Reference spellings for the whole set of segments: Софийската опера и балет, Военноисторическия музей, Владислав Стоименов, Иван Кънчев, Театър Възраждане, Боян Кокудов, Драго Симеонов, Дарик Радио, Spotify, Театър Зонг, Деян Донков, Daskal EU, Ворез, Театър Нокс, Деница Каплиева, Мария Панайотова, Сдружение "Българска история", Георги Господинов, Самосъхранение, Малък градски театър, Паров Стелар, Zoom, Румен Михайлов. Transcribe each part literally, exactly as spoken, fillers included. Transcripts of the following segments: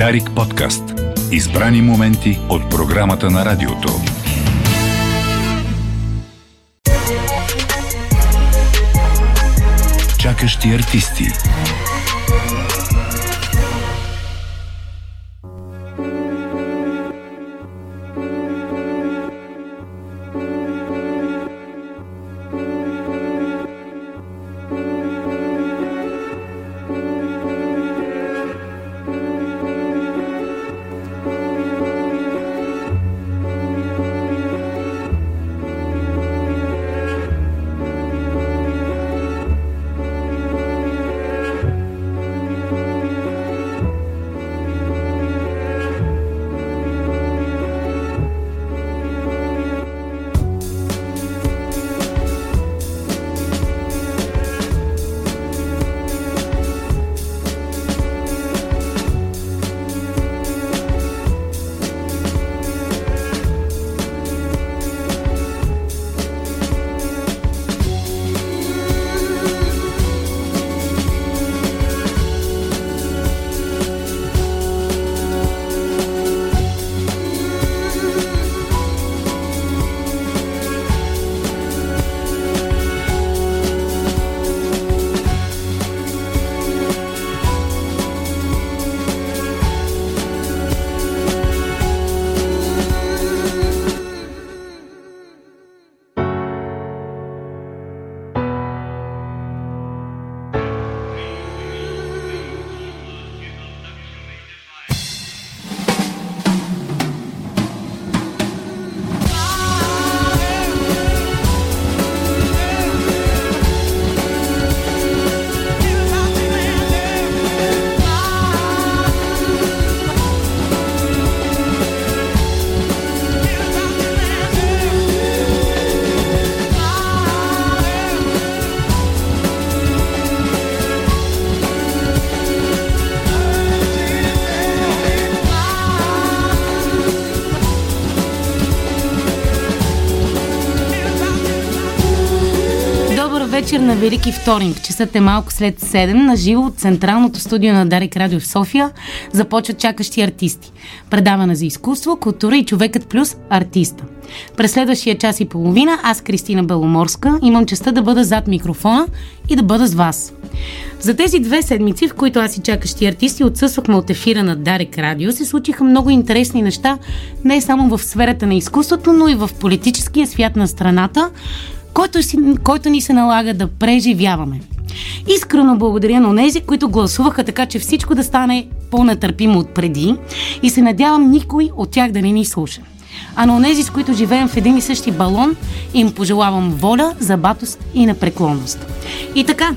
Дарик подкаст. Избрани моменти от програмата на радиото. Чакащи артисти. Вечер на Велики вторник. Часът е малко след седем на живо от Централното студио на Дарик Радио в София започват чакащи артисти. Предаване за изкуство, култура и човекът плюс артиста. През следващия час и половина аз, Кристина Беломорска, имам честта да бъда зад микрофона и да бъда с вас. За тези две седмици, в които аз и чакащи артисти отсъствахме от ефира на Дарик Радио, се случиха много интересни неща, не само в сферата на изкуството, но и в политическия свят на страната, Който, си, който ни се налага да преживяваме. Искрено благодаря на онези, които гласуваха така, че всичко да стане по-нетърпимо от преди и се надявам никой от тях да не ни слуша. А на онези, с които живеем в един и същи балон, им пожелавам воля, забатост и непреклонност. И така,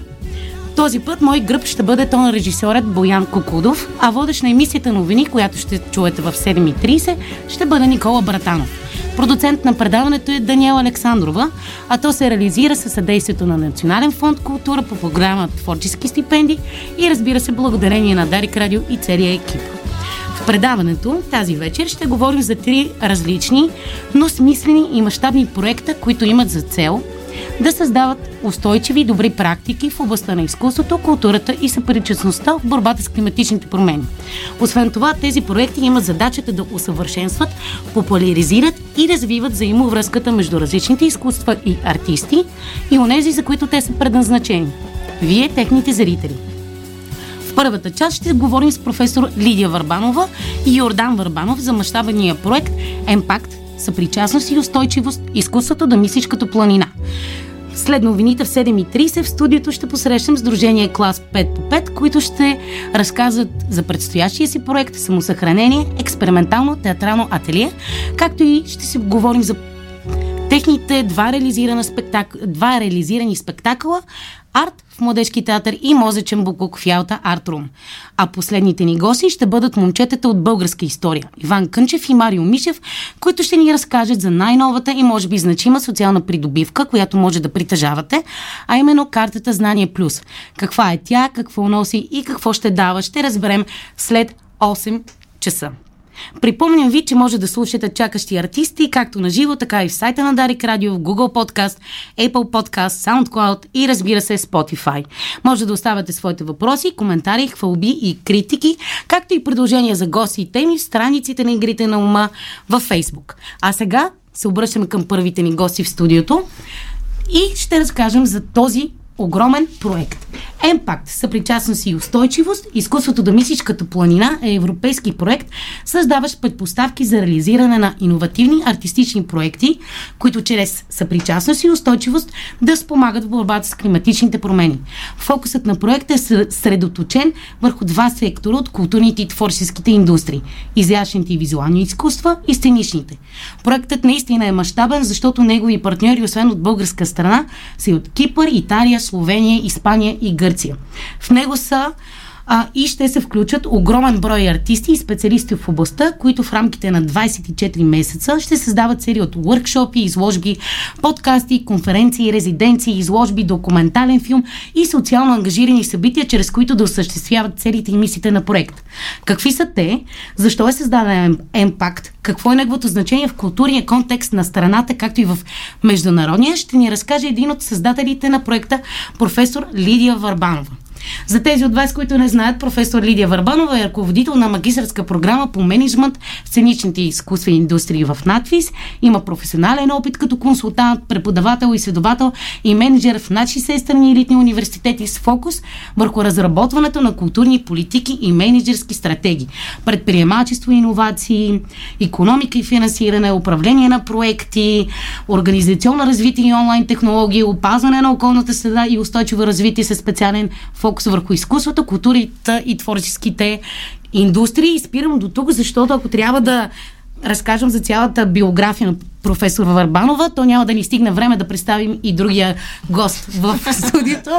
този път мой гръб ще бъде тон режисьорът Боян Кокудов, а водещ на емисията новини, която ще чуете в седем и трийсет, ще бъде Никола Братанов. Продуцент на предаването е Даниела Александрова, а то се реализира със съдействието на Национален фонд култура по програма Творчески стипендии и разбира се благодарение на Дарик Радио и целия екип. В предаването тази вечер ще говорим за три различни, но смислени и мащабни проекта, които имат за цел да създават устойчиви и добри практики в областта на изкуството, културата и съпричастността в борбата с климатичните промени. Освен това, тези проекти имат задачата да усъвършенстват, популяризират и развиват взаимовръзката между различните изкуства и артисти и онези, за които те са предназначени. Вие, техните зрители. В първата част ще говорим с професор Лидия Върбанова и Йордан Върбанов за мащабния проект Емпакт, съпричастност и устойчивост, изкуството да мислиш като планина. След новините в седем и трийсет в студиото ще посрещам Сдружение Клас пет по пет, които ще разказват за предстоящия си проект самосъхранение, експериментално театрално ателие, както и ще си говорим за техните два, реализирана спектак... два реализирани спектакъла Арт в Младежки театър и Мозъчен буклук в Ялта Артрум. А последните ни гости ще бъдат момчетата от българска история Иван Кънчев и Марио Мишев, които ще ни разкажат за най-новата и може би значима социална придобивка, която може да притежавате, а именно картата Знание+. Каква е тя, какво носи и какво ще дава, ще разберем след осем часа. Припомням ви, че може да слушате чакащи артисти, както на живо, така и в сайта на Дарик Радио, в Google Podcast, Apple Podcast, SoundCloud и разбира се Spotify. Може да оставяте своите въпроси, коментари, хвалби и критики, както и предложения за гости и теми в страниците на Игрите на ума във Facebook. А сега се обръщаме към първите ни гости в студиото и ще разкажем за този огромен проект. Емпакт, съпричастност и устойчивост, изкуството да мислиш като планина е европейски проект, създаващ предпоставки за реализиране на иновативни артистични проекти, които чрез съпричастност и устойчивост да спомагат в борбата с климатичните промени. Фокусът на проекта е средоточен върху два сектора от културните и творческите индустрии – изящните и визуални изкуства и сценичните. Проектът наистина е мащабен, защото негови партньори, освен от българска страна, са и от Кипър, Италия, Словения, Испания и Гърция. В него са а, и ще се включат огромен брой артисти и специалисти в областта, които в рамките на двайсет и четири месеца ще създават серия от уъркшопи, изложби, подкасти, конференции, резиденции, изложби, документален филм и социално ангажирани събития, чрез които да осъществяват целите и мисиите на проект. Какви са те? Защо е създаден Емпакт? Какво е неговото значение в културния контекст на страната, както и в международния, ще ни разкаже един от създателите на проекта, професор Лидия Върбанова. За тези от вас, които не знаят, професор Лидия Върбанова е ръководител на магистърска програма по мениджмънт в сценичните изкуства и индустрии в НАТФИЗ. Има професионален опит като консултант, преподавател, изследовател и менеджер в над шейсет страни елитни университети с фокус върху разработването на културни политики и менеджерски стратегии, предприемачество, иновации, икономика и финансиране, управление на проекти, организационно развитие и онлайн технологии, опазване на околната среда и устойчиво развитие със специален фокус върху изкуството, културите и творческите индустрии. И спирам до тук, защото ако трябва да разкажем за цялата биография на професор Върбанова, то няма да ни стигне време да представим и другия гост в студиото.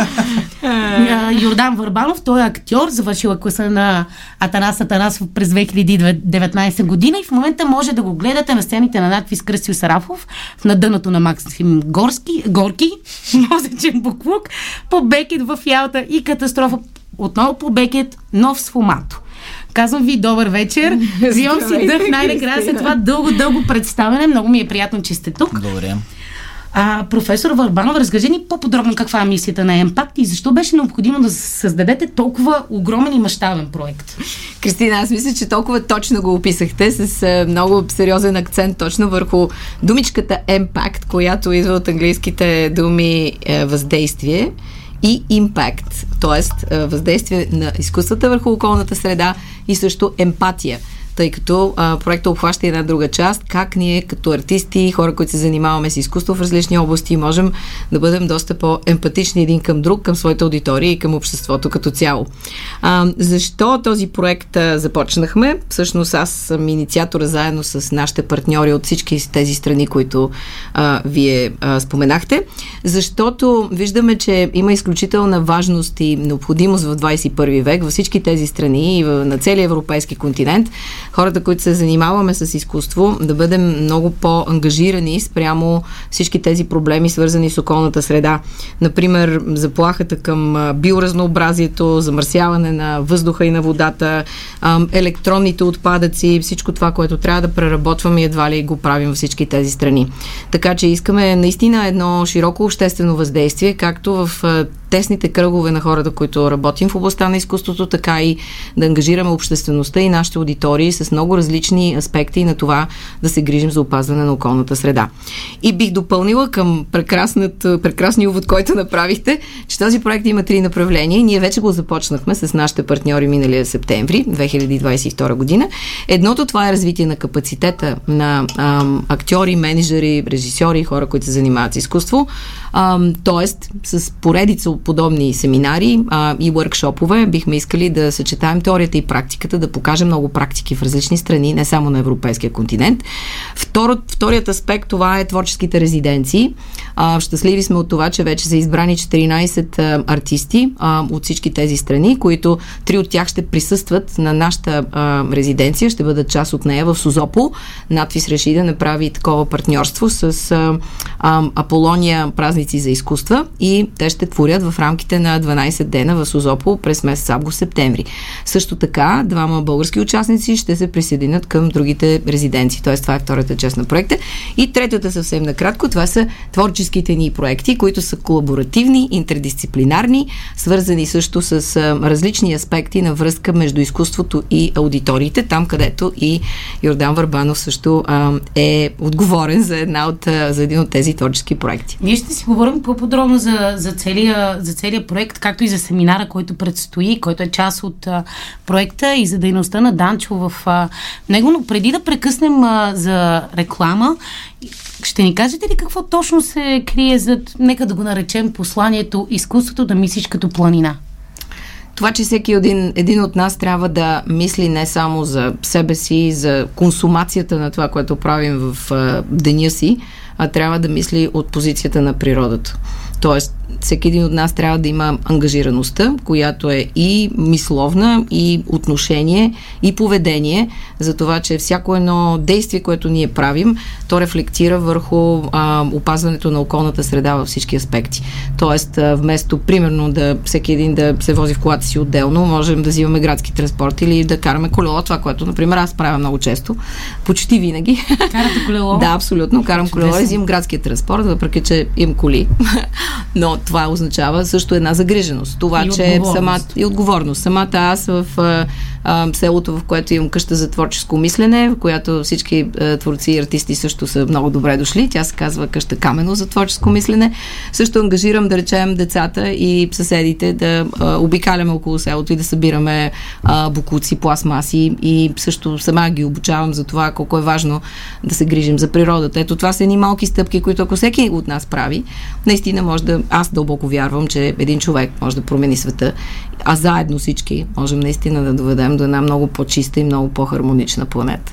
Йордан Върбанов, той е актьор, завършила класа на Атанас Атанасов през две хиляди и деветнайсета година и в момента може да го гледате на сцените на НАТФИЗ Кръстю Сарафов, на дъното на Максим Горски, Горки, мозъчен буклук, по Бекет в Ялта и катастрофа отново по Бекет, но в Сфумато. Казвам ви добър вечер. Взимам си дъх най-накрая след това дълго-дълго представяне. Много ми е приятно, че сте тук. Добре. А, професор Върбанов, разкажи ни по-подробно каква е мисията на Емпакт и защо беше необходимо да създадете толкова огромен и мащабен проект? Кристина, аз мисля, че толкова точно го описахте с много сериозен акцент точно върху думичката Емпакт, която идва от английските думи е, въздействие и импакт, т.е. въздействие на изкуствата върху околната среда и също емпатия, тъй като а, проектът обхваща една друга част, как ние като артисти, хора, които се занимаваме с изкуство в различни области, можем да бъдем доста по-емпатични един към друг, към своята аудитория и към обществото като цяло. А, защо този проект а, започнахме? Всъщност аз съм инициатора заедно с нашите партньори от всички тези страни, които а, вие а, споменахте, защото виждаме, че има изключителна важност и необходимост в двайсет и първи век във всички тези страни и в, на целия европейски континент, хората, които се занимаваме с изкуство, да бъдем много по-ангажирани спрямо всички тези проблеми, свързани с околната среда. Например, заплахата към биоразнообразието, замърсяване на въздуха и на водата, електронните отпадъци, всичко това, което трябва да преработваме и едва ли го правим във всички тези страни. Така че искаме наистина едно широко обществено въздействие, както в тесните кръгове на хората, които работим в областта на изкуството, така и да ангажираме обществеността и нашите аудитории с много различни аспекти на това да се грижим за опазване на околната среда. И бих допълнила към прекрасния увод, който направихте, че този проект има три направления. Ние вече го започнахме с нашите партньори миналия септември две хиляди двайсет и втора година. Едното това е развитие на капацитета на ам, актьори, менеджери, режисьори, хора, които се занимават с изкуство, ам, тоест с поредица подобни семинари а, и въркшопове. Бихме искали да съчетаем теорията и практиката, да покажем много практики в различни страни, не само на европейския континент. Второ, вторият аспект, това е творческите резиденции. А, щастливи сме от това, че вече са избрани четиринайсет а, артисти а, от всички тези страни, които три от тях ще присъстват на нашата а, резиденция, ще бъдат част от нея в Созопол. НАТФИЗ реши да направи такова партньорство с а, а, Аполония, празници тържици за изкуства и те ще творят в рамките на дванайсет дена в Созопол през месец август-септември. Също така, двама български участници ще се присъединят към другите резиденции. Т.е. това е втората част на проекта. И третата съвсем накратко, това са творческите ни проекти, които са колаборативни, интердисциплинарни, свързани също с различни аспекти на връзка между изкуството и аудиториите, там където и Йордан Върбанов също а, е отговорен за, една от, за един от тези творчески проекти. Ние ще си говорим по-подробно за, за, целия, за целия проект, както и за семинара, който предстои, който е част от а, проекта и за дейността на Данчо в а, него, но преди да прекъснем а, за реклама, ще ни кажете ли какво точно се крие зад, нека да го наречем, посланието "Изкуството да мислиш като планина"? Това, че всеки един, един от нас трябва да мисли не само за себе си, за консумацията на това, което правим в а, деня си, а трябва да мисли от позицията на природата. Тоест, всеки един от нас трябва да има ангажираността, която е и мисловна, и отношение, и поведение за това, че всяко едно действие, което ние правим, то рефлектира върху а, опазването на околната среда във всички аспекти. Тоест, а, вместо, примерно, да всеки един да се вози в колата си отделно, можем да взимаме градски транспорт или да караме колело, това, което, например, аз правя много често. Почти винаги. Карате колело? Да, абсолютно. Карам колело и взимам градския транспорт, въпреки че имам коли. Но това означава също една загриженост. Това, и че сама и отговорност. Самата аз в а, а, селото, в което имам къща за творческо мислене, в която всички а, творци и артисти също са много добре дошли. Тя се казва къща Камено за творческо мислене. Също ангажирам, да речем, децата и съседите да а, обикаляме около селото и да събираме а, букуци, пластмаси, и също сама ги обучавам за това колко е важно да се грижим за природата. Ето това са едни малки стъпки, които ако всеки от нас прави, наистина може да, аз дълбоко вярвам, че един човек може да промени света, а заедно всички можем наистина да доведем до една много по-чиста и много по-хармонична планета.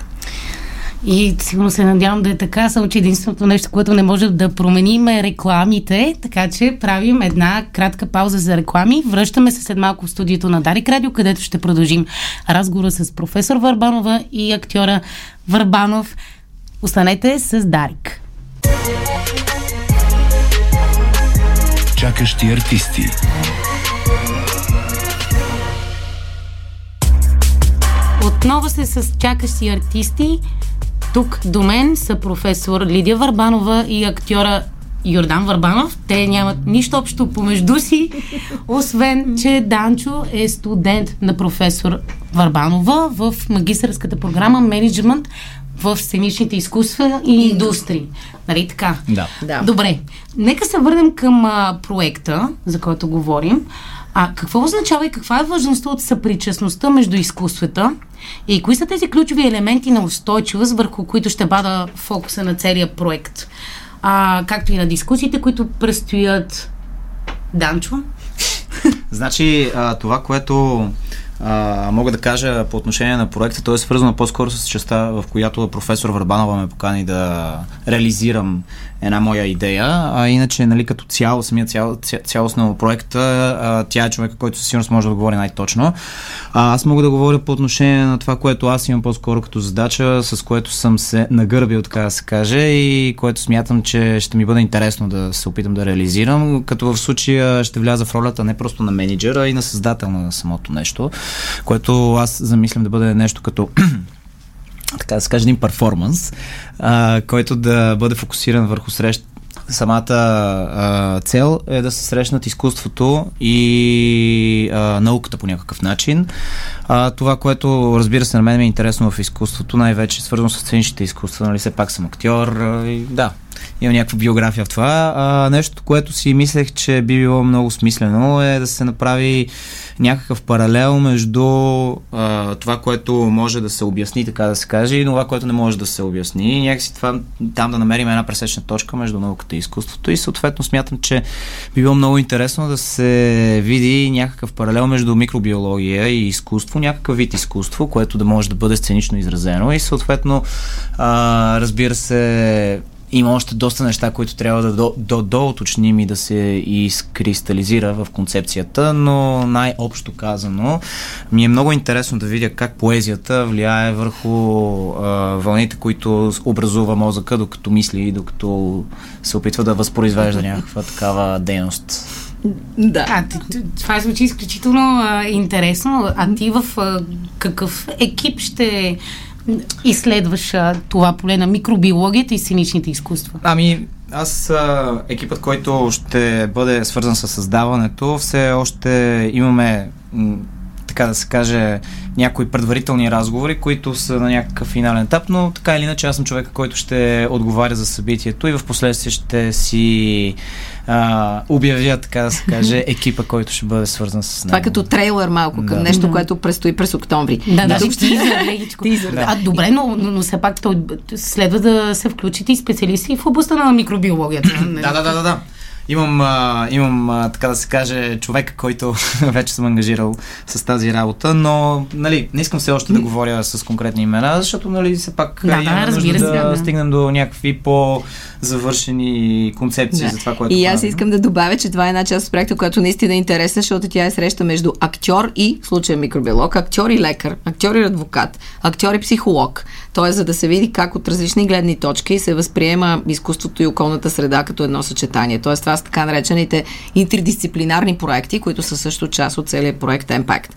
И сигурно се надявам да е така, само че единственото нещо, което не може да променим, е рекламите, така че правим една кратка пауза за реклами. Връщаме се след малко в студиото на Дарик Радио, където ще продължим разговора с професор Върбанова и актьора Върбанов. Останете с Дарик. Чакащи артисти. Отново се с чакащи артисти. Тук до мен са професор Лидия Върбанова и актьора Йордан Върбанов. Те нямат нищо общо помежду си, освен че Данчо е студент на професор Върбанова в магистърската програма "Менеджмент" в сценичните изкуства и индустрии. Нали така? Да. да. Добре. Нека се върнем към а, проекта, за който говорим. А какво означава и каква е важността от съпричастността между изкуствата и кои са тези ключови елементи на устойчивост, върху които ще бъда фокуса на целия проект? А, както и на дискусиите, които предстоят. Данчо? Значи, а, това, което Uh, мога да кажа по отношение на проекта, то е свързано по-скоро с частта, в която професор Върбанова ме покани да реализирам една моя идея, а иначе, нали, като цяло, самия цяло, цялостно проекта, а, тя е човека, който със сигурност може да говори най-точно. А, аз мога да говоря по отношение на това, което аз имам по-скоро като задача, с което съм се нагърбил, така да се каже, и което смятам, че ще ми бъде интересно да се опитам да реализирам, като в случая ще вляза в ролята не просто на менеджер, а и на създател на самото нещо, което аз замислям да бъде нещо като така да се каже един перформанс, а, който да бъде фокусиран върху срещ. Самата а, цел е да се срещнат изкуството и а, науката по някакъв начин. А, това, което, разбира се, на мен ми е интересно в изкуството, най-вече свързано с сценичните изкуства, нали, все пак съм актьор а, и да. Имам някаква биография в това. А, нещо, което си мислех, че би било много смислено, е да се направи някакъв паралел между а, това, което може да се обясни, така да се каже, и това, което не може да се обясни. Някакси това, там да намерим една пресечна точка между науката и изкуството и съответно смятам, че би било много интересно да се види някакъв паралел между микробиология и изкуство, някакъв вид изкуство, което да може да бъде сценично изразено и съответно а, разбира се, Има още доста неща, които трябва да до, до, доуточним и да се изкристализира в концепцията, но най-общо казано ми е много интересно да видя как поезията влияе върху а, вълните, които образува мозъка, докато мисли и докато се опитва да възпроизвежда някаква такава дейност. Да. А, това звучи изключително а, интересно. А ти в а, какъв екип ще изследваш а, това поле на микробиологията и сценичните изкуства? Ами, аз а, екипът, който ще бъде свързан с създаването, все още имаме, м- така да се каже, някои предварителни разговори, които са на някакъв финален етап, но така или иначе аз съм човека, който ще отговаря за събитието и в последствие ще си Uh, обявя, така да се каже, екипа, който ще бъде свързан с него. Това като трейлър малко към да. нещо, да. което предстои през октомври. Да, да, тизър. Да. А, добре, но, но все пак то, следва да се включат и специалисти в областта на микробиологията. да, да, да, да, да. Имам, а, имам а, така да се каже, човека, който вече съм ангажирал с тази работа, но нали, не искам все още да говоря с конкретни имена, защото нали, все пак да, имаме да, нужда да, да стигнем до някакви по-завършени концепции да. за това, което... И аз искам да добавя, че това е една част от проекта, която наистина е интересна, защото тя е среща между актьор и, в случая микробиолог, актьор и лекар, актьор и адвокат, актьор и психолог. Тоест, за да се види как от различни гледни точки се възприема изкуството и околната среда като едно съчетание. Тоест, това са така наречените интердисциплинарни проекти, които са също част от целия проект Емпакт.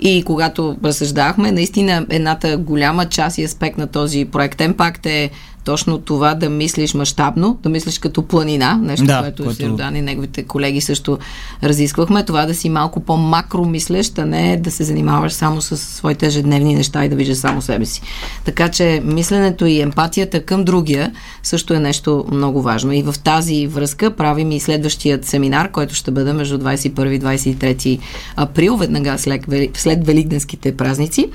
И когато разсъждахме, наистина едната голяма част и аспект на този проект Емпакт е точно това да мислиш мащабно, да мислиш като планина, нещо, да, което, което... Йордан и неговите колеги също разисквахме, това да си малко по-макро мислещ, а не да се занимаваш само с своите ежедневни неща и да виждаш само себе си. Така че мисленето и емпатията към другия също е нещо много важно. И в тази връзка правим и следващият семинар, който ще бъде между двадесет и първи и двадесет и трети април, веднага след, след Великденските празници.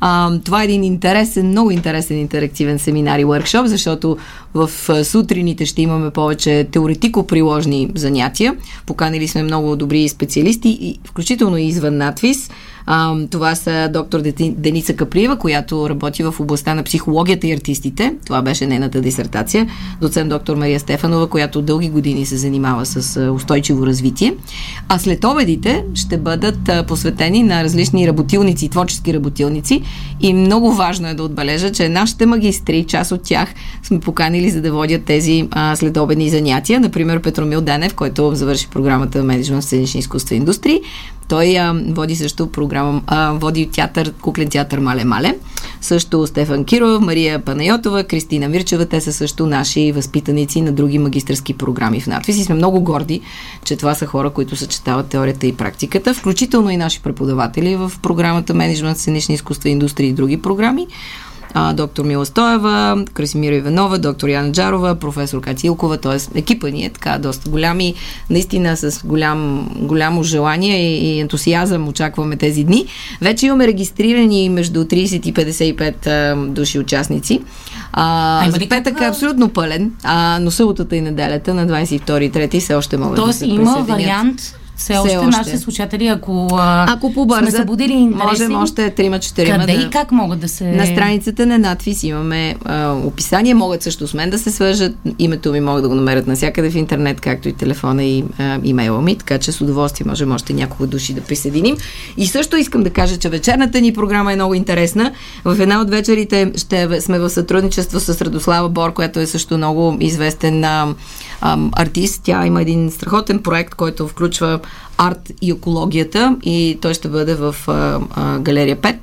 А, това е един интересен, много интересен интерактивен семинар и workshop, защото в сутрините ще имаме повече теоретико-приложни занятия. Поканили сме много добри специалисти, и, включително и извън НАТФИЗ. А, това са доктор Деница Каплиева, която работи в областта на психологията и артистите. Това беше нейната дисертация. Доцент доктор Мария Стефанова, която дълги години се занимава с устойчиво развитие. А след обедите ще бъдат посветени на различни работилници, творчески работилници. И много важно е да отбележа, че нашите магистри, част от тях сме поканили за да водят тези а, следобедни занятия. Например, Петромил Денев, който завърши програмата Менеджмент в сценични изкуства и индустрии. Той а, води също програма, а, води театър, куклен театър Мале-Мале. Също Стефан Киров, Мария Панайотова, Кристина Мирчева, те са също наши възпитаници на други магистърски програми в НАТФИЗ. И сме много горди, че това са хора, които съчетават теорията и практиката, включително и наши преподаватели в програмата Менеджмент в сценични изкуства, индустрии и други програми. А, доктор Мила Стоева, Красимира Иванова, доктор Яна Джарова, професор Катилкова, т.е. екипа ни е така доста голями, наистина с голям, голямо желание и ентусиазъм очакваме тези дни. Вече имаме регистрирани между тридесет и петдесет и пет а, души участници. А, а петък е абсолютно пълен, а, но съботата и неделята на двадесет и втори и трети все още могат да се присъединят. Тоест има вариант... Все, все още, още нашите слушатели, ако, ако побързат, сме събудили интереси, можем още трима-четирима къде да, и как могат да се... На страницата на НАТФИЗ имаме а, описание, могат също с мен да се свържат, името ми могат да го намерят навсякъде в интернет, както и телефона и а, имейла ми, така че с удоволствие можем още няколко души да присъединим. И също искам да кажа, че вечерната ни програма е много интересна. В една от вечерите ще сме в сътрудничество с Радослава Бор, която е също много известен а, а, артист. Тя има един страхотен проект, който включва арт и екологията и той ще бъде в а, а, галерия пет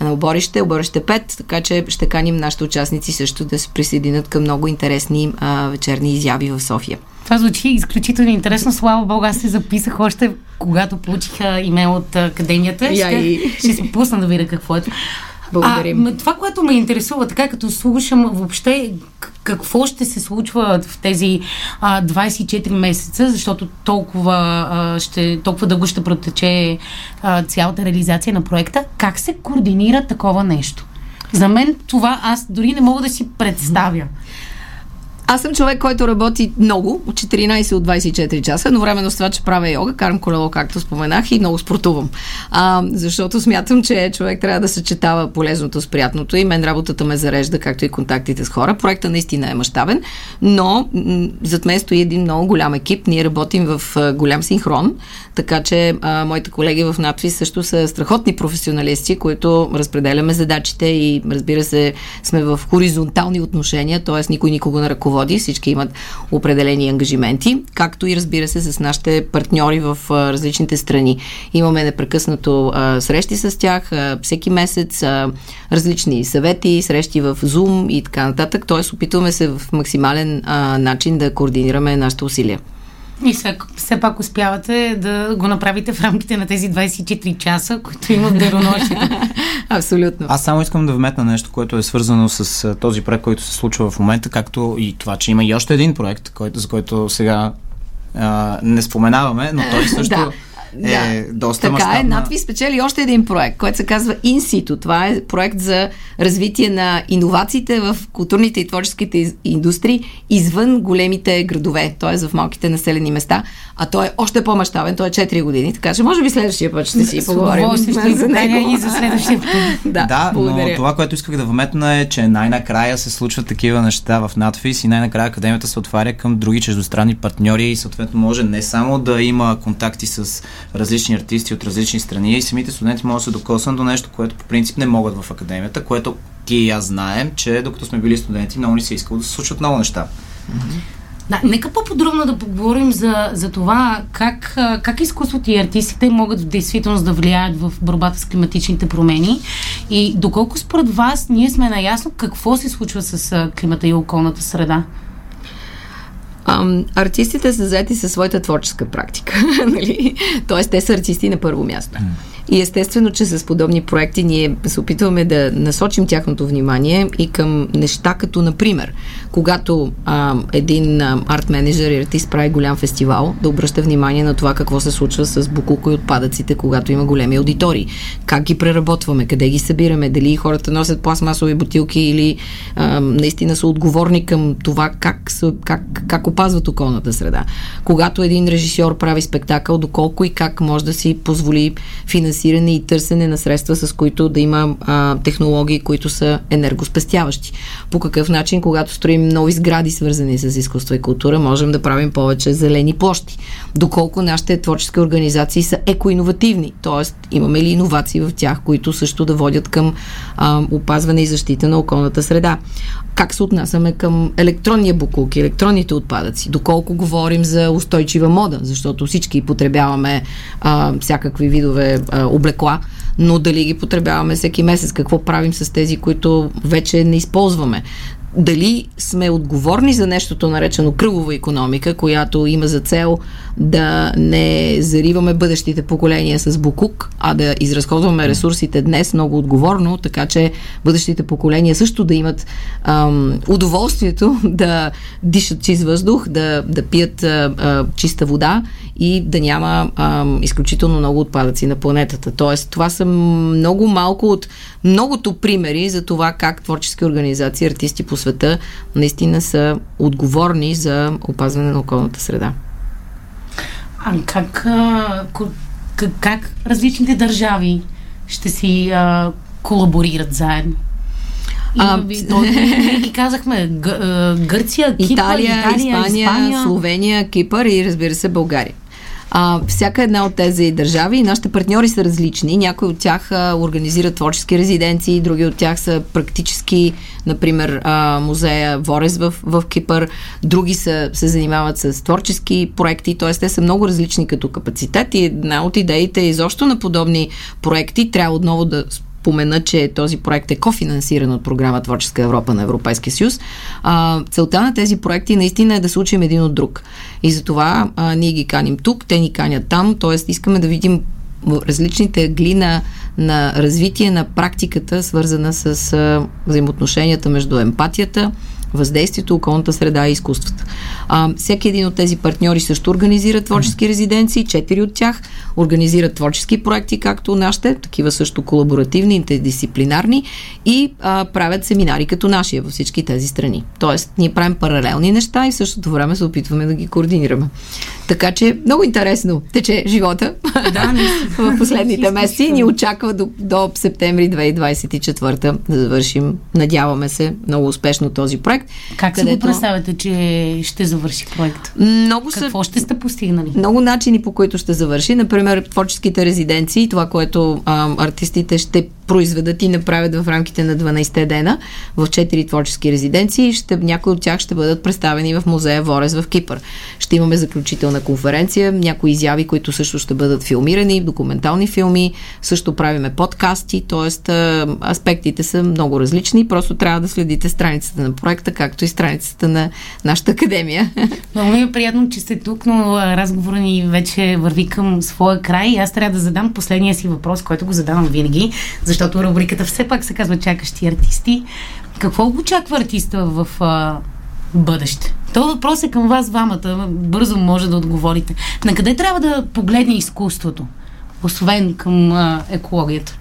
на оборище, оборище пет, така че ще каним нашите участници също да се присъединят към много интересни а, вечерни изяви в София. Това звучи изключително интересно. Слава Богу, аз се записах още когато получиха имейл от академията. Yeah, ще, и... ще се пусна да видя какво е. Благодарим. А, това, което ме интересува, така като слушам въобще какво ще се случва в тези а, двадесет и четири месеца, защото толкова, а, ще, толкова дълго ще протече а, цялата реализация на проекта, как се координира такова нещо? За мен това аз дори не мога да си представя. Аз съм човек, който работи много, четиринайсет от двайсет и четири часа, едновременно с това, че правя йога, карам колело, както споменах, и много спортувам. А, защото смятам, че човек трябва да съчетава полезното с приятното и мен работата ме зарежда, както и контактите с хора. Проектът наистина е мащабен, но м- зад мен стои един много голям екип. Ние работим в а, голям синхрон, така че а, моите колеги в НАТФИЗ също са страхотни професионалисти, които разпределяме задачите и, разбира се, сме в хоризонтални отношения, т.е. никой никого не ръководи. Всички имат определени ангажименти, както и, разбира се, с нашите партньори в а, различните страни. Имаме непрекъснато а, срещи с тях, а, всеки месец, а, различни съвети, срещи в Zoom и така нататък. Тоест, опитваме се в максимален а, начин да координираме нашите усилия. И все, все пак успявате да го направите в рамките на тези двайсет и четири часа, които има в денонощието. Абсолютно. Аз само искам да вметна нещо, което е свързано с този проект, който се случва в момента, както и това, че има и още един проект, който, за който сега а, не споменаваме, но той също... да. Е, да, доста така мащабна. Е, НАТФИЗ спечели още един проект, който се казва Инсито. Това е проект за развитие на иновациите в културните и творческите индустрии извън големите градове, т.е. в малките населени места, а той е още по-мащабен, той е четири години, така че може би следващия път ще си поговорим за него. И за следващия път. Да, да, но това, което исках да вметна е, че най-накрая се случват такива неща в НАТФИЗ и най-накрая Академията се отваря към други чуждестранни партньори и съответно може не само да има контакти с различни артисти от различни страни и самите студенти могат да се докоснат до нещо, което по принцип не могат в академията, което ти и аз знаем, че докато сме били студенти, много ни се искало да се случат много неща. Да, нека по-подробно да поговорим за, за това как, как изкуството и артистите могат в действителност да влияят в борбата с климатичните промени и доколко според вас ние сме наясно какво се случва с климата и околната среда. Артистите са заети със своята творческа практика, нали? Тоест, те са артисти на първо място. И естествено, че с подобни проекти ние се опитваме да насочим тяхното внимание и към неща, като, например, когато а, един арт-менеджер и артист прави голям фестивал, да обръща внимание на това какво се случва с букука и отпадъците, когато има големи аудитории. Как ги преработваме, къде ги събираме, дали хората носят пластмасови бутилки или а, наистина са отговорни към това как, са, как, как опазват околната среда. Когато един режисьор прави спектакъл, доколко и как може да си позволи финансиране и търсене на средства, с които да има а, технологии, които са енергоспестяващи. По какъв начин, когато строим нови сгради, свързани с изкуство и култура, можем да правим повече зелени площи. Доколко нашите творчески организации са екоиновативни, т.е. имаме ли иновации в тях, които също да водят към а, опазване и защита на околната среда. Как се отнасяме към електронния боклук, електронните отпадъци, доколко говорим за устойчива мода, защото всички потребяваме а, всякакви видове а, облекла, но дали ги потребяваме всеки месец, какво правим с тези, които вече не използваме. Дали сме отговорни за нещото наречено кръгова икономика, която има за цел да не зариваме бъдещите поколения с букук, а да изразходваме ресурсите днес много отговорно, така че бъдещите поколения също да имат ам, удоволствието да дишат чист въздух, да, да пият а, а, чиста вода и да няма ам, изключително много отпадъци на планетата. Тоест, това са много малко от многото примери за това как творчески организации, артисти по света наистина са отговорни за опазване на околната среда. А как, как, как различните държави ще си а, колаборират заедно? А, ние казахме Гъ, Гърция, Кипър, Италия, Италия Испания, Испания, Словения, Кипър и, разбира се, България. А, всяка една от тези държави и нашите партньори са различни. Някои от тях а, организират творчески резиденции, други от тях са практически, например, а, музея Ворес в, в Кипър, други са, се занимават с творчески проекти, т.е. те са много различни като капацитет и една от идеите изобщо на подобни проекти трябва отново да помена, че този проект е кофинансиран от програма Творческа Европа на Европейския съюз. А, целта на тези проекти наистина е да се учим един от друг. И затова а, ние ги каним тук, те ни канят там, т.е. искаме да видим различните гли на, на развитие на практиката, свързана с а, взаимоотношенията между емпатията, въздействието, околната среда и изкуствата. А, всеки един от тези партньори също организира творчески резиденции, четири от тях организират творчески проекти, както нашите, такива също колаборативни, интердисциплинарни, и а, правят семинари като нашия във всички тези страни. Тоест, ние правим паралелни неща и в същото време се опитваме да ги координираме. Така че, много интересно тече живота да, в последните месеци и ни очаква до, до септември две хиляди двадесет и четвърта да завършим, надяваме се, много успешно този проект. Как където... си го представяте, че ще завърши проект? Много Какво са... ще сте постигнали? Много начини, по които ще завърши. Например, творческите резиденции, това, което а, артистите ще произведат и направят в рамките на дванадесет дена в четири творчески резиденции. Ще, някои от тях ще бъдат представени в музея Ворез в Кипър. Ще имаме заключителна конференция, някои изяви, които също ще бъдат филмирани, документални филми, също правиме подкасти, т.е. аспектите са много различни, просто трябва да следите страницата на проекта, както и страницата на нашата академия. Много ми е приятно, че сте тук, но разговора ни вече върви към своя край и аз трябва да задам последния си въпрос, който го задавам винаги, защото рубриката все пак се казва "Чакащи артисти". Какво го очаква артиста в а, бъдеще? Това въпрос е към вас двамата. Бързо може да отговорите. На къде трябва да погледне изкуството? Освен към а, екологията.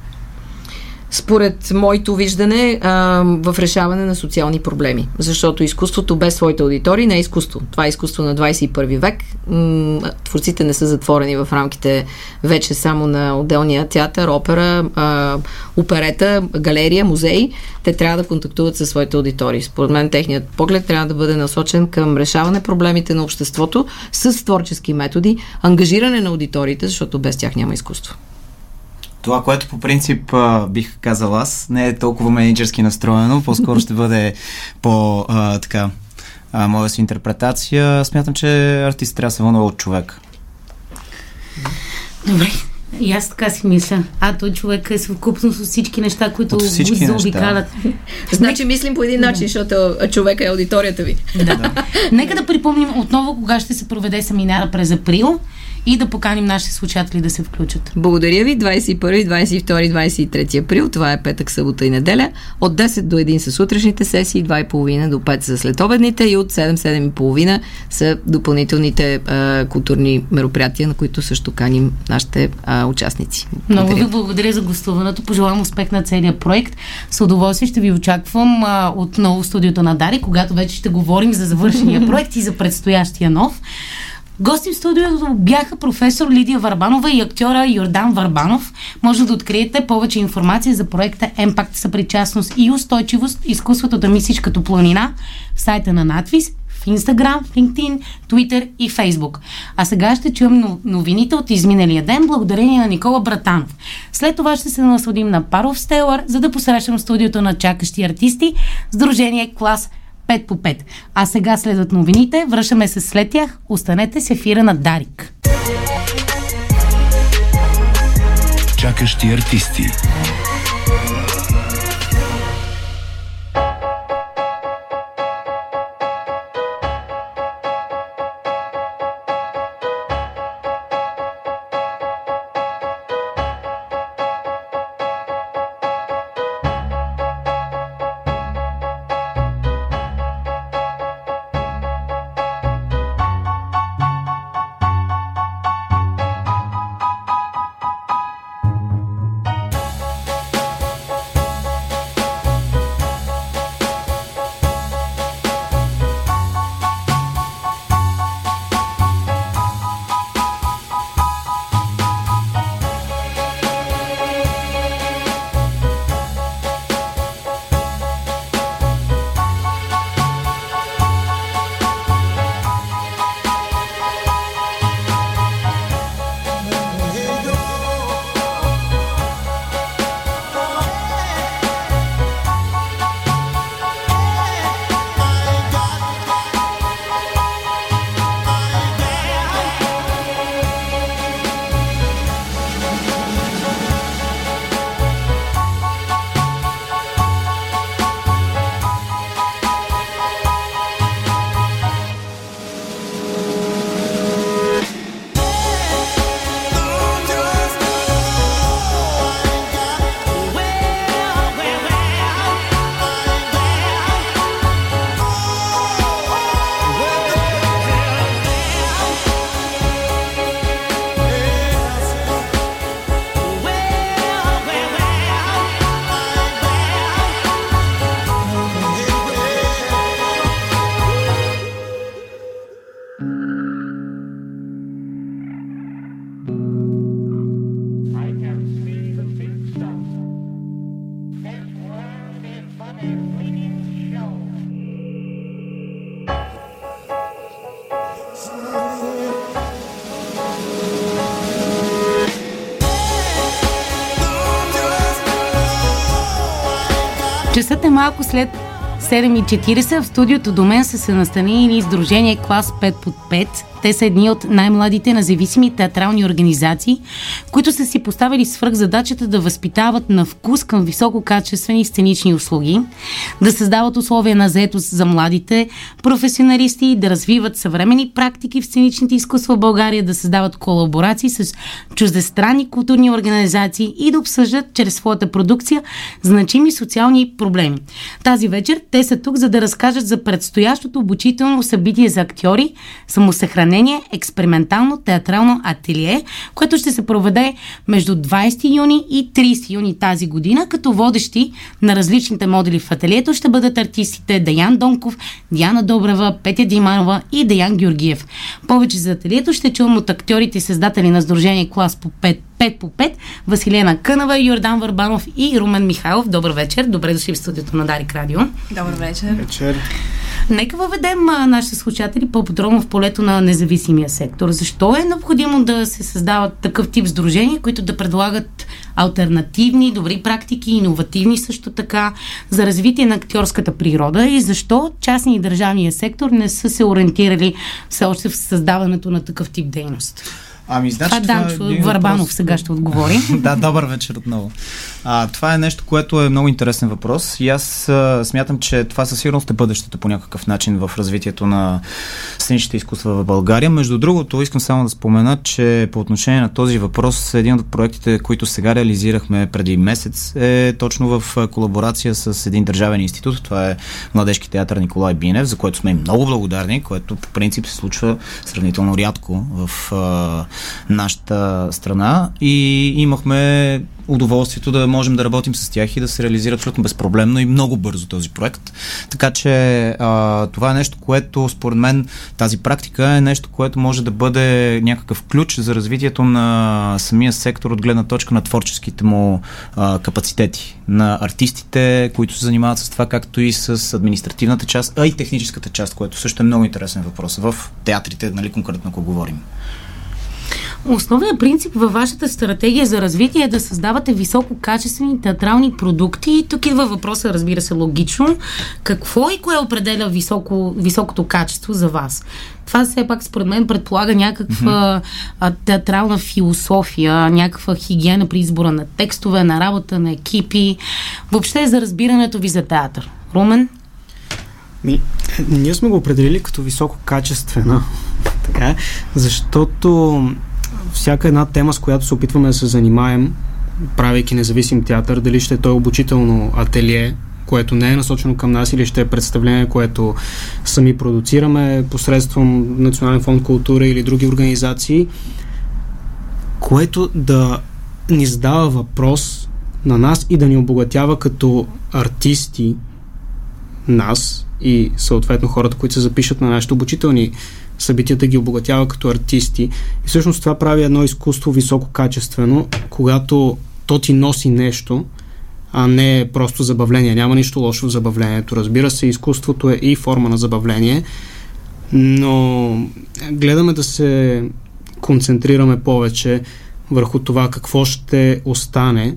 Според моето виждане а, в решаване на социални проблеми. Защото изкуството без своите аудитории не е изкуство. Това е изкуство на двадесет и първи век. М- творците не са затворени в рамките вече само на отделния театър, опера, а, оперета, галерия, музей. Те трябва да контактуват със своите аудитории. Според мен техният поглед трябва да бъде насочен към решаване проблемите на обществото с творчески методи, ангажиране на аудиториите, защото без тях няма изкуство. Това, което по принцип бих казал аз, не е толкова менеджерски настроено, по-скоро ще бъде по а, така, а, моя си интерпретация. Смятам, че артист трябва да се вълнува от човек. Добре, и аз така си мисля. А той човек е съвкупност от всички неща, които го заобикалят. Значи мислим по един начин, защото човека е аудиторията ви. Да. Нека да припомним отново кога ще се проведе семинара през април. И да поканим нашите слушатели да се включат. Благодаря ви. двадесет и първи, двадесет и втори, двадесет и трети април. Това е петък, събота и неделя. От десет до едно са сутрешните сесии, два и половина до пет са следобедните и от седем до седем и половина са допълнителните а, културни мероприятия, на които също каним нашите а, участници. Благодаря. Много ви благодаря за гостуването. Пожелавам успех на целия проект. С удоволствие ще ви очаквам а, отново в студиото на Дарик, когато вече ще говорим за завършения проект и за предстоящия нов. Гости в студиото бяха професор Лидия Върбанова и актьора Йордан Върбанов. Може да откриете повече информация за проекта "Емпакт, съпричастност и устойчивост. Изкуството да мислиш като планина" в сайта на НАТФИЗ, в Инстаграм, в LinkedIn, Twitter и Фейсбук. А сега ще чуем новините от изминалия ден, благодарение на Никола Братанов. След това ще се насладим на Паров Стелар, за да посрещам студиото на чакащи артисти, Сдружение "Клас пет по пет". А сега следват новините. Връщаме се след тях. Останете с ефира на Дарик. Чакащи артисти. Часът е малко след седем и четиридесет. В студиото до мен са се настанили Сдружение Клас пет по пет. Те са едни от най-младите независими театрални организации, които са си поставили свръхзадачата да възпитават на вкус към висококачествени сценични услуги, да създават условия на заетост за младите професионалисти, да развиват съвременни практики в сценичните изкуства в България, да създават колаборации с чуждестранни културни организации и да обсъждат чрез своята продукция значими социални проблеми. Тази вечер те са тук, за да разкажат за предстоящото обучително събитие за актьори, самосъхранение, експериментално театрално ателие, което ще се проведе между двадесети юни и тридесети юни тази година, като водещи на различните модули в ателието ще бъдат артистите Деян Донков, Диана Добрева, Петя Диманова и Деян Георгиев. Повече за ателието ще чуем от актьорите и създатели на Сдружение Клас по пет по пет, Василена Кънева, Йордан Върбанов и Румен Михайлов. Добър вечер, добре дошли в студиото на Дарик Радио. Добър вечер. вечер. Нека въведем нашите слушатели по-подробно в полето на независимия сектор. Защо е необходимо да се създават такъв тип сдружения, които да предлагат алтернативни, добри практики, иновативни също така, за развитие на актьорската природа, и защо частния и държавния сектор не са се ориентирали все още в създаването на такъв тип дейност? Ами, значи, а, Данчо това е Върбанов въпрос... сега ще отговори. Да, добър вечер отново. А, това е нещо, което е много интересен въпрос и аз а, смятам, че това със сигурност е бъдещето по някакъв начин в развитието на сценичните изкуства в България. Между другото, искам само да спомена, че по отношение на този въпрос, един от проектите, които сега реализирахме преди месец, е точно в колаборация с един държавен институт. Това е Младежки театър Николай Бинев, за което сме много благодарни, което по принцип се случва сравнително рядко в а, нашата страна, и имахме удоволствието да можем да работим с тях и да се реализира абсолютно безпроблемно и много бързо този проект. Така че а, това е нещо, което според мен тази практика е нещо, което може да бъде някакъв ключ за развитието на самия сектор от гледна точка на творческите му а, капацитети, на артистите, които се занимават с това, както и с административната част, а и техническата част, което също е много интересен въпрос в театрите, нали, конкретно ако говорим. Основният принцип във вашата стратегия за развитие е да създавате висококачествени театрални продукти, и тук идва въпроса, разбира се, логично. Какво и кое определя високо, високото качество за вас? Това все пак според мен предполага някаква mm-hmm. театрална философия, някаква хигиена при избора на текстове, на работа, на екипи, въобще за разбирането ви за театър. Румен? Ми, ние сме го определили като висококачествена, така, защото всяка една тема, с която се опитваме да се занимаем, правейки независим театър, дали ще е той обучително ателие, което не е насочено към нас, или ще е представление, което сами продуцираме посредством Национален фонд култура или други организации, което да ни задава въпрос на нас и да ни обогатява като артисти, нас и съответно хората, които се запишат на нашите обучителни събития, да ги обогатява като артисти. И всъщност това прави едно изкуство висококачествено, когато то ти носи нещо, а не е просто забавление. Няма нищо лошо в забавлението. Разбира се, изкуството е и форма на забавление, но гледаме да се концентрираме повече върху това какво ще остане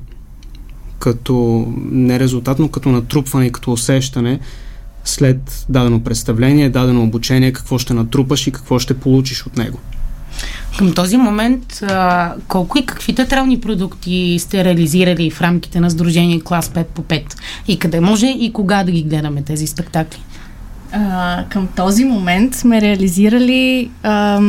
като нерезултатно, като натрупване и като усещане след дадено представление, дадено обучение, какво ще натрупаш и какво ще получиш от него. Към този момент а, колко и какви театрални продукти сте реализирали в рамките на Сдружение Клас пет по пет? И къде може и кога да ги гледаме тези спектакли? А, към този момент сме реализирали а,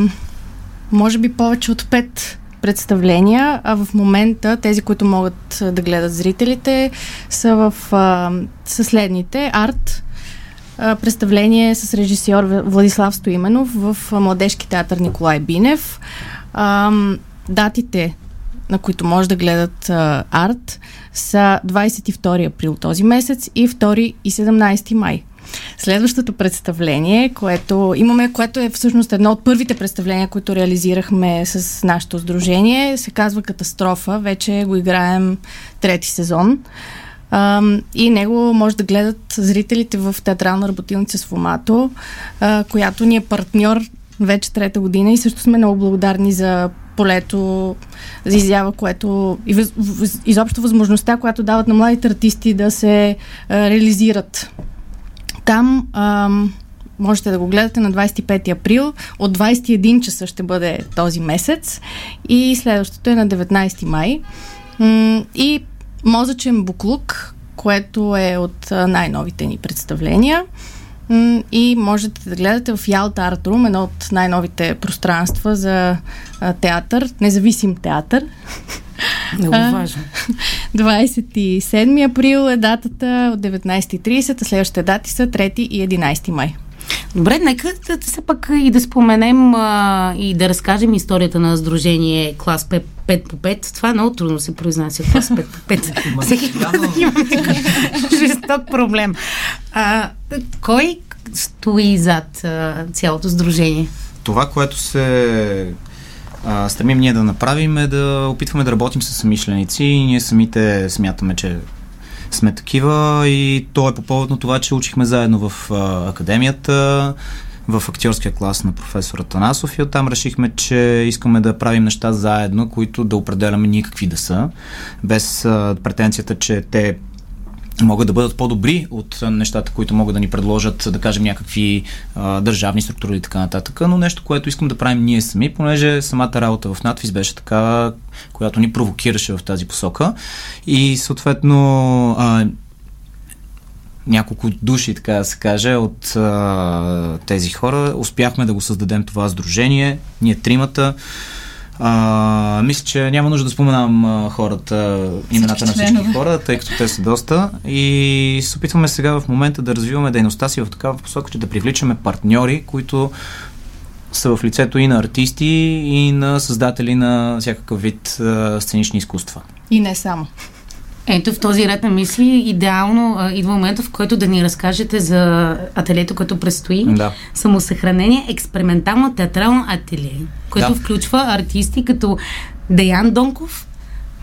може би повече от пет представления, а в момента тези, които могат да гледат зрителите, са в а, са следните: арт а, представление с режисьор Владислав Стоименов в Младежки театър Николай Бинев. А, датите, на които може да гледат а, арт, са двадесет и втори април този месец и втори и седемнадесети май. Следващото представление, което имаме, което е всъщност едно от първите представления, които реализирахме с нашето сдружение, се казва Катастрофа. Вече го играем трети сезон. а, и него може да гледат зрителите в Театрална работилница Сфумато, а, която ни е партньор вече трета година и също сме много благодарни за полето, за изява, което и въз, въз, изобщо възможността, която дават на младите артисти да се а, реализират. Там а, можете да го гледате на двадесет и пети април. От двадесет и един часа ще бъде този месец и следващото е на деветнадесети май. И Мозъчен буклук, което е от най-новите ни представления. И можете да гледате в Ялта Артрум, едно от най-новите пространства за театър, независим театър. Много важно. двадесет и седми април е датата, от деветнадесет и тридесет, а следващите дати са трети и единадесети май. Добре, нека все пак и да споменем а, и да разкажем историята на Сдружение Клас пет по пет. Това много трудно се произнася, Клас пет по пет. Всеки път имаме такъв жесток проблем. А, кой стои зад а, цялото сдружение? Това, което се а, стремим ние да направим, е да опитваме да работим с съмишленици и ние самите смятаме, че сме такива, и то е по повод на това, че учихме заедно в а, академията, в актьорския клас на професор Атанасов и оттам решихме, че искаме да правим неща заедно, които да определяме ние какви да са, без а, претенцията, че те могат да бъдат по-добри от нещата, които могат да ни предложат, да кажем, някакви а, държавни структури и така нататък, но нещо, което искам да правим ние сами, понеже самата работа в НАТФИЗ беше такава, която ни провокираше в тази посока и съответно а, няколко души, така да се каже, от а, тези хора успяхме да го създадем това сдружение, ние тримата. А, мисля, че няма нужда да споменавам а, хората, имената на всички хора, тъй като те са доста, и се опитваме сега в момента да развиваме дейността си в такава посока, че да привличаме партньори, които са в лицето и на артисти, и на създатели на всякакъв вид а, сценични изкуства. И не само. Ето в този ред на мисли идеално а, идва момента, в който да ни разкажете за ателието, което предстои. Да. Самосъхранение, експериментално театрално ателие, което да. включва артисти като Деян Донков,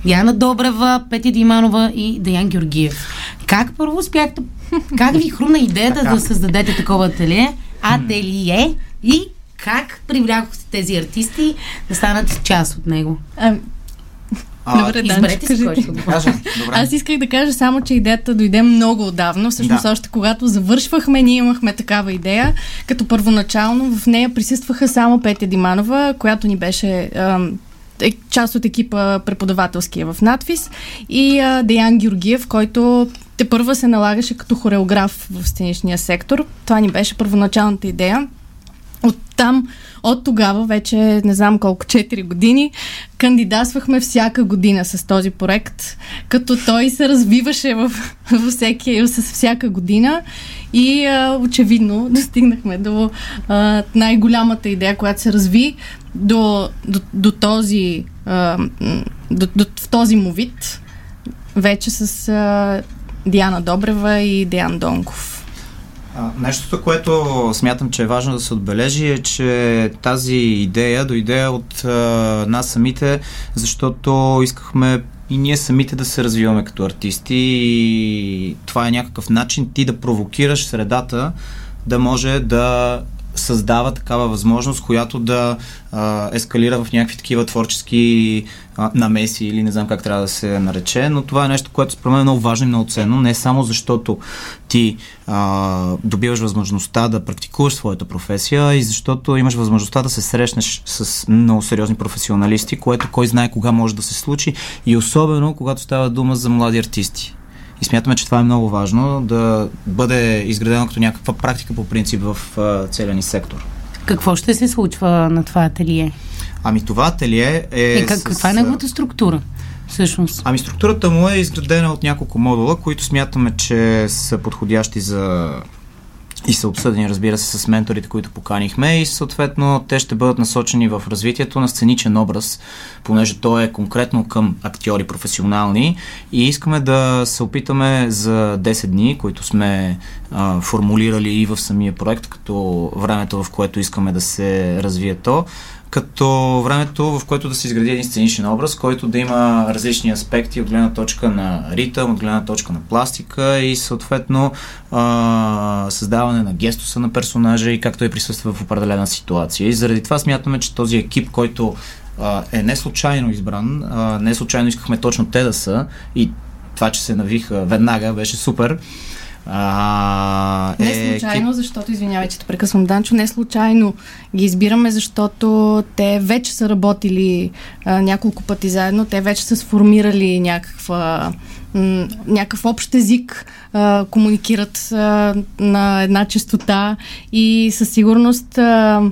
Диана Добрева, Петя Диманова и Деян Георгиев. Как първо успяхте? Как ви хрумна идеята да създадете такова ателие? Ателие и как привлякохте тези артисти да станат част от него? А, добре, изберете си кой ще кажа. Аз исках да кажа само, че идеята дойде много отдавна. Всъщност да. още когато завършвахме, ние имахме такава идея, като първоначално в нея присъстваха само Петя Диманова, която ни беше е, част от екипа преподавателския в НАТФИЗ, и е, Деян Георгиев, който тепърва се налагаше като хореограф в сценичния сектор. Това ни беше първоначалната идея. От там, от тогава, вече не знам колко, четири години, кандидатствахме всяка година с този проект, като той се развиваше в, в всеки, с всяка година и а, очевидно достигнахме до а, най-голямата идея, която се разви до, до, до този а, до, до, в този му вид, вече с а, Диана Добрева и Деян Донков. Нещото, което смятам, че е важно да се отбележи, е, че тази идея дойде от а, нас самите, защото искахме и ние самите да се развиваме като артисти и това е някакъв начин ти да провокираш средата да може да създава такава възможност, която да а, ескалира в някакви такива творчески а, намеси или не знам как трябва да се нарече, но това е нещо, което според мен е много важно и много ценно, не само защото ти а, добиваш възможността да практикуваш своята професия и защото имаш възможността да се срещнеш с много сериозни професионалисти, което кой знае кога може да се случи и особено когато става дума за млади артисти. И смятаме, че това е много важно да бъде изградено като някаква практика по принцип в целия ни сектор. Какво ще се случва на това ателие? Ами това ателие е... е как, с... Каква е неговата структура всъщност? Ами структурата му е изградена от няколко модула, които смятаме, че са подходящи за... и са обсъдени, разбира се, с менторите, които поканихме и съответно те ще бъдат насочени в развитието на сценичен образ, понеже той е конкретно към актьори професионални и искаме да се опитаме за десет дни, които сме а, формулирали и в самия проект, като времето, в което искаме да се развие то, като времето, в което да се изгради един сценичен образ, който да има различни аспекти от гледна точка на ритъм, от гледна точка на пластика и съответно а, създаване на гестоса на персонажа и как той присъства в определена ситуация. И заради това смятаме, че този екип, който а, е не случайно избран, а, не случайно искахме точно те да са, и това, че се навиха веднага, беше супер. А, е, не случайно, защото, извинявай, че те прекъсвам, Данчо, не случайно ги избираме, защото те вече са работили а, няколко пъти заедно, те вече са сформирали някаква, м- някакъв общ език, а, комуникират а, на една честота и със сигурност а,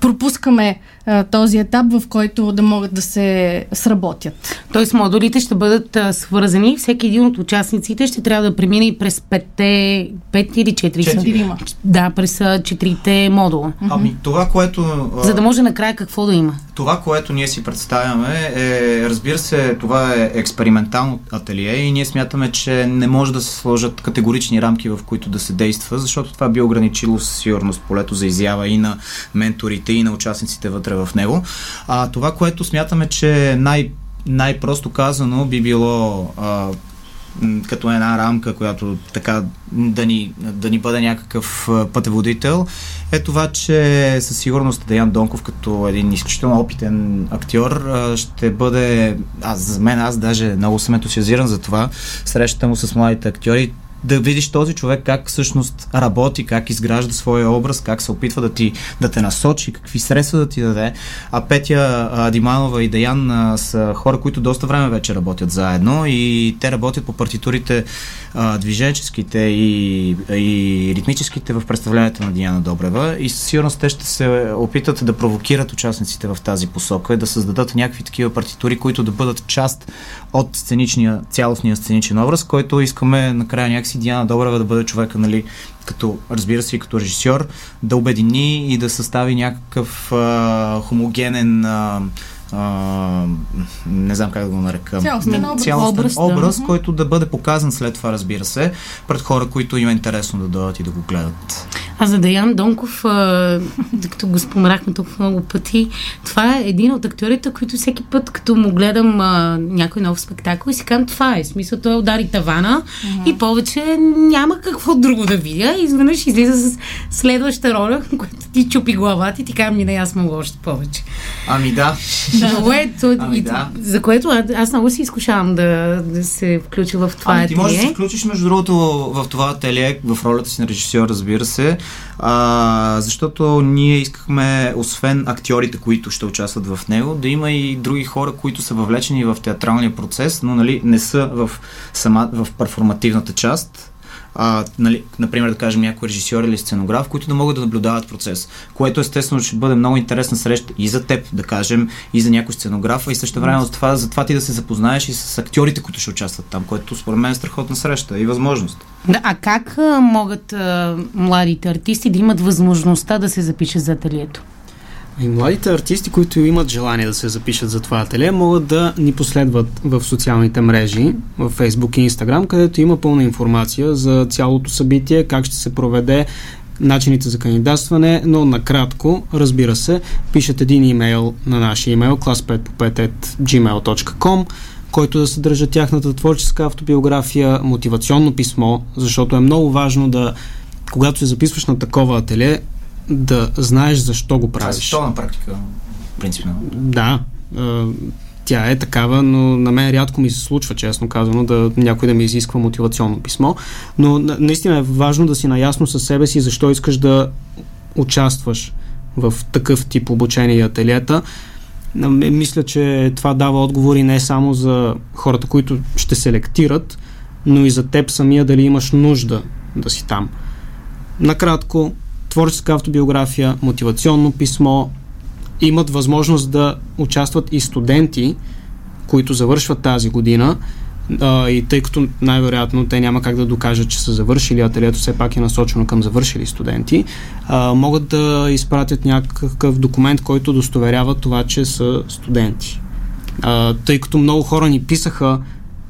пропускаме а, този етап, в който да могат да се сработят. Тоест модулите ще бъдат а, свързани, всеки един от участниците ще трябва да премине и през петте, пет или четири. четири. Да, през а, четирите модула. Ами това, което... А... За да може накрая какво да има. Това, което ние си представяме е, разбира се, това е експериментално ателие и ние смятаме, че не може да се сложат категорични рамки, в които да се действа, защото това би ограничило със сигурност полето за изява и на менторите, и на участниците вътре в него. А това, което смятаме, че най- най-просто казано би било а, като една рамка, която така да ни, да ни бъде някакъв пътеводител, е това, че със сигурност Деян Донков като един изключително опитен актьор ще бъде, аз, за мен, аз даже много съм ентусиазиран за това, срещата му с младите актьори, да видиш този човек как всъщност работи, как изгражда своя образ, как се опитва да, ти, да те насочи, какви средства да ти даде. А Петя а, Диманова и Деян а, са хора, които доста време вече работят заедно и те работят по партитурите а, движенческите и, и ритмическите в представлението на Диана Добрева и със сигурност те ще се опитат да провокират участниците в тази посока и да създадат някакви такива партитури, които да бъдат част от сценичния, цялостния сценичен образ, който искаме накрая някакси Диана Добрева да бъде човека, нали, като, разбира се, и като режисьор, да обедини и да състави някакъв а, хомогенен а, а, не знам как да го нарека, цялостен образ, цялостен образ да. Който да бъде показан след това, разбира се, пред хора, които им е интересно да дойдат и да го гледат. А за Деян Донков, като го споменахме толкова много пъти, това е един от актьорите, които всеки път, като му гледам а, някой нов спектакъл, и си казвам, това е. Смисъл, той удари тавана uh-huh. и повече няма какво друго да видя. И изведнъж излиза с следваща роля, която ти чупи главата и ти казвам, ми не, аз мога още повече. Ами да. което, ами да. За което а, аз много си изкушавам да, да се включа в това ателие. Ти можеш да се включиш, между другото, в това ателие, в ролята си на режисьор, разбира се, А, защото ние искахме, освен актьорите, които ще участват в него, да има и други хора, които са въвлечени в театралния процес, но, нали, не са в, сама, в перформативната част. А, нали, например, да кажем някой режисьор или сценограф, които да могат да наблюдават процес, което естествено ще бъде много интересна среща и за теб, да кажем, и за някой сценограф, и също време за това, за това ти да се запознаеш и с актьорите, които ще участват там, което според мен е страхотна среща и възможност. Да, а как а, могат а, младите артисти да имат възможността да се запишат за ателието? И младите артисти, които имат желание да се запишат за това ателие, могат да ни последват в социалните мрежи, в Фейсбук и Инстаграм, където има пълна информация за цялото събитие, как ще се проведе, начините за кандидатстване, но накратко, разбира се, пишат един имейл на нашия имейл клас пет по пет ет джимейл точка ком, който да съдържа тяхната творческа автобиография, мотивационно писмо, защото е много важно да, когато се записваш на такова ателие, да знаеш защо го правиш. Защо на практика, принципно? Да, тя е такава, но на мен рядко ми се случва, честно казано, да някой да ми изисква мотивационно писмо, но наистина е важно да си наясно със себе си защо искаш да участваш в такъв тип обучение и ателиета. Мисля, че това дава отговори не само за хората, които ще селектират, но и за теб самия, дали имаш нужда да си там. Накратко, творческа автобиография, мотивационно писмо. Имат възможност да участват и студенти, които завършват тази година, а, и тъй като най-вероятно те няма как да докажат, че са завършили, ателието все пак е насочено към завършили студенти, а, могат да изпратят някакъв документ, който удостоверява това, че са студенти. А, тъй като много хора ни писаха,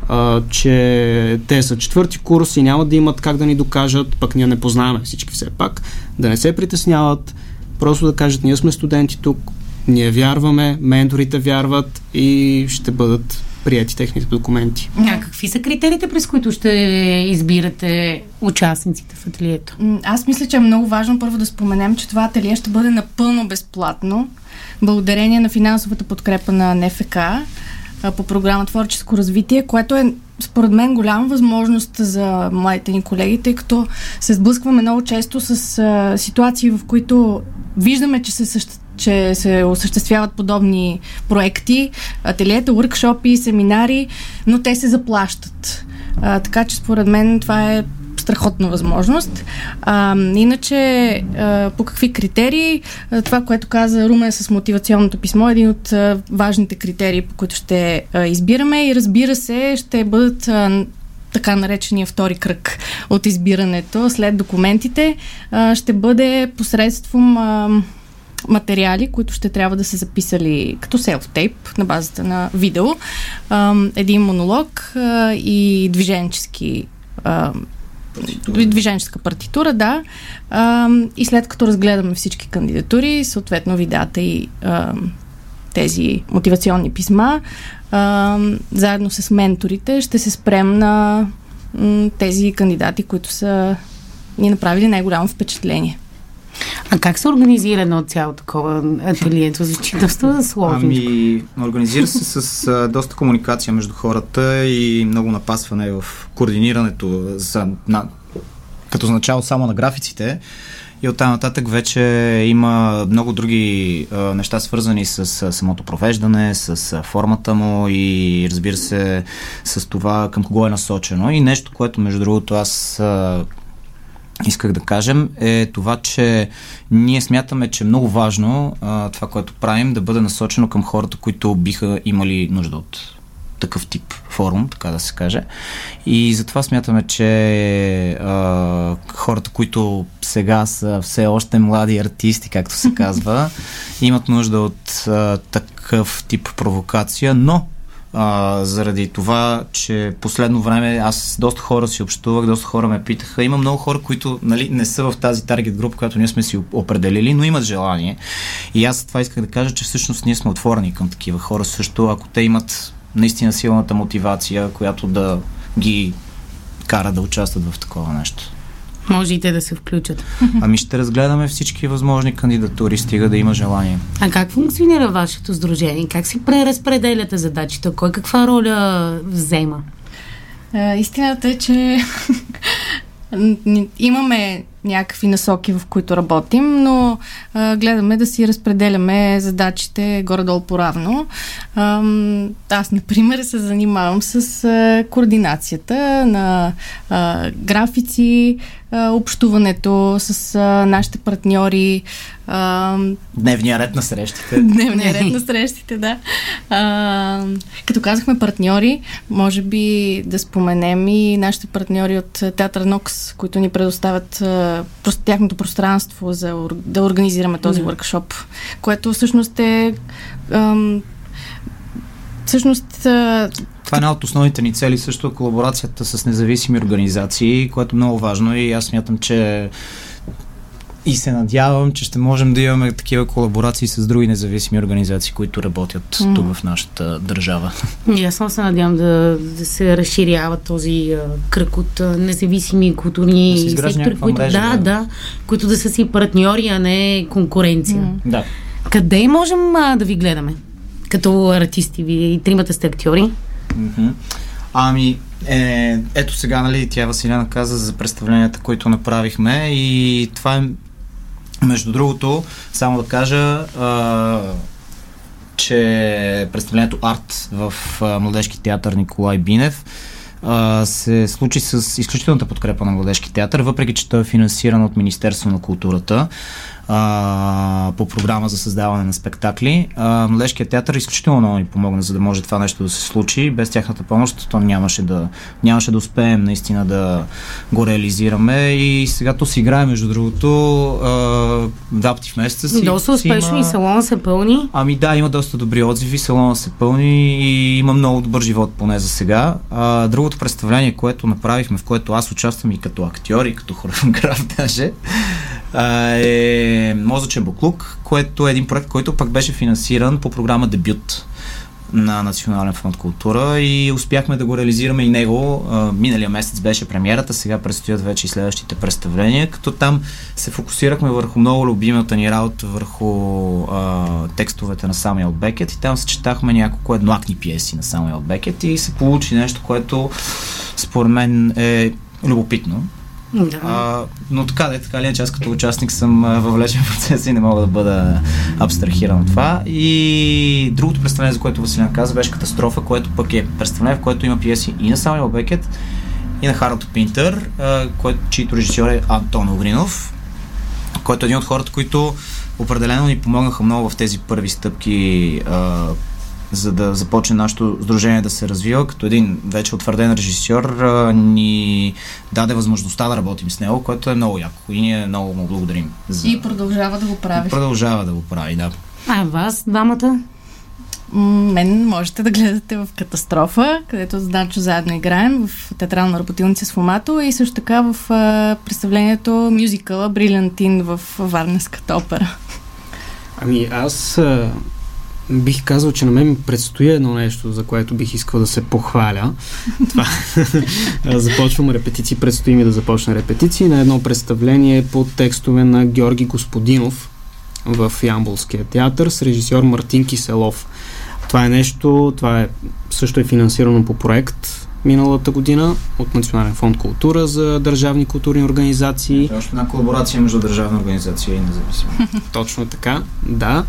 Uh, че те са четвърти курс и няма да имат как да ни докажат, пък ние не познаваме всички все пак, да не се притесняват, просто да кажат, ние сме студенти тук, Ние вярваме, менторите вярват и ще бъдат приети техните документи. А какви са критериите, през които ще избирате участниците в ателието? Аз мисля, че е много важно първо да споменем, че това ателие ще бъде напълно безплатно, благодарение на финансовата подкрепа на НФК по програма Творческо развитие, което е според мен голяма възможност за младите ни колеги, тъй като се сблъскваме много често с а, ситуации, в които виждаме, че се, съществ... че се осъществяват подобни проекти, ателиета, уркшопи, семинари, но те се заплащат. А, така че според мен това е страхотна възможност. А, иначе, а, по какви критерии? А, това, което каза Румен с мотивационното писмо, е един от а, важните критерии, по които ще а, избираме, и разбира се, ще бъдат а, така наречения втори кръг от избирането. След документите а, ще бъде посредством а, материали, които ще трябва да се записали като селфтейп на базата на видео. А, един монолог а, и движенчески а, Партитура. Движенческа партитура, да. А, и след като разгледаме всички кандидатури, съответно видеата и а, тези мотивационни писма, а, заедно с менторите ще се спрем на м, тези кандидати, които са ни направили най-голямо впечатление. А как се организира едно цяло такова ателието? Звучи доста сложно. Ами, организира се с а, доста комуникация между хората и много напасване в координирането за, на, като за начало само на графиците, и оттам нататък вече има много други а, неща, свързани с, с самото провеждане, с а, формата му и, разбира се, с това към кого е насочено. И нещо, което между другото аз а, исках да кажем, е това, че ние смятаме, че е много важно а, това, което правим, да бъде насочено към хората, които биха имали нужда от такъв тип форум, така да се каже. И затова смятаме, че а, хората, които сега са все още млади артисти, както се казва, имат нужда от а, такъв тип провокация, но Uh, заради това, че последно време аз доста хора си общувах, доста хора ме питаха. Има много хора, които, нали, не са в тази таргет група, която ние сме си определили, но имат желание. И аз това исках да кажа, че всъщност ние сме отворени към такива хора също, ако те имат наистина силната мотивация, която да ги кара да участват в такова нещо. Може и те да се включат. Ами ще разгледаме всички възможни кандидатури, стига да има желание. А как функционира вашето сдружение? Как си преразпределяте задачите? Кой каква роля взема? А, истината е, че имаме някакви насоки, в които работим, но а, гледаме да си разпределяме задачите горе-долу по-равно. А, аз, например, се занимавам с а, координацията на а, графици, а, общуването с а, нашите партньори. А, Дневния ред на срещите. Дневния ред на срещите, да. А, като казахме партньори, може би да споменем и нашите партньори от Театър Нокс, които ни предоставят просто тяхното пространство за да организираме този въркшоп, yeah. което всъщност е ам, всъщност а... това е една от основните ни цели, също колаборацията с независими организации, което е много важно, и аз смятам, че и се надявам, че ще можем да имаме такива колаборации с други независими организации, които работят mm. тук в нашата държава. И аз се надявам да, да се разширява този а, кръг от а, независими културни да сектори, които, мрежа, да, да. Да, които да са си партньори, а не конкуренция. Mm. Да. Къде можем а, да ви гледаме? Като артисти, вие и тримата сте актьори. Mm-hmm. Ами, е, ето сега, нали, тя Василена каза за представленията, които направихме, и това е. Между другото, само да кажа, а, че представлението Арт в а, Младежки театър Николай Бинев а, се случи с изключителната подкрепа на Младежки театър, въпреки че той е финансиран от Министерството на културата а, по програма за създаване на спектакли. А, Младежкият театър изключително много ни помогна, за да може това нещо да се случи. Без тяхната помощ то нямаше да, нямаше да успеем наистина да го реализираме, и сега то си играе, между другото, а, два пъти в месеца си. Доста успешно има... и салона се пълни. Ами да, има доста добри отзиви, салона се пълни и има много добър живот, поне за сега. А, другото представление, което направихме, в което аз участвам и като актьор, и като хореограф даже, е Мозъчен буклук, което е един проект, който пък беше финансиран по програма Дебют на Национален фонд култура и успяхме да го реализираме и него. Миналия месец беше премиерата, сега предстоят вече и следващите представления, като там се фокусирахме върху много любимата ни работа, върху а, текстовете на Самуел Бекет и там съчетахме няколко едноакни пиеси на Самуел Бекет и се получи нещо, което според мен е любопитно. Да. А, но така да е, така ли, аз като участник съм въвлечен в процеса и не мога да бъда абстрахиран от това. И другото представление, за което Василина каза, беше Катастрофа, което пък е представление, в което има пиеси и на Самуел Бекет, и на Харалд Пинтър, който, чийто режисьор е Антон Огринов, който е един от хората, които определено ни помогнаха много в тези първи стъпки, а, за да започне нашето сдружение да се развива, като един вече утвърден режисьор а, ни даде възможността да работим с него, което е много яко и ние много му благодарим. За... И продължава да го прави. И продължава да го прави, да. А вас, двамата? Мен можете да гледате в Катастрофа, където с Данчо заедно играем в Театрална работилница Сфумато и също така в а, представлението мюзикъла Брилянтин в Варненската опера. Ами аз... А... Бих казал, че на мен ми предстои едно нещо, за което бих искал да се похваля. Това. Започвам репетиции, предстои ми да започна репетиции на едно представление по текстове на Георги Господинов в Ямболския театър с режисьор Мартин Киселов. Това е нещо, това е, също е финансирано по проект миналата година от Национален фонд култура за държавни културни организации. Още една колаборация между държавна организация и независима. Точно така, да.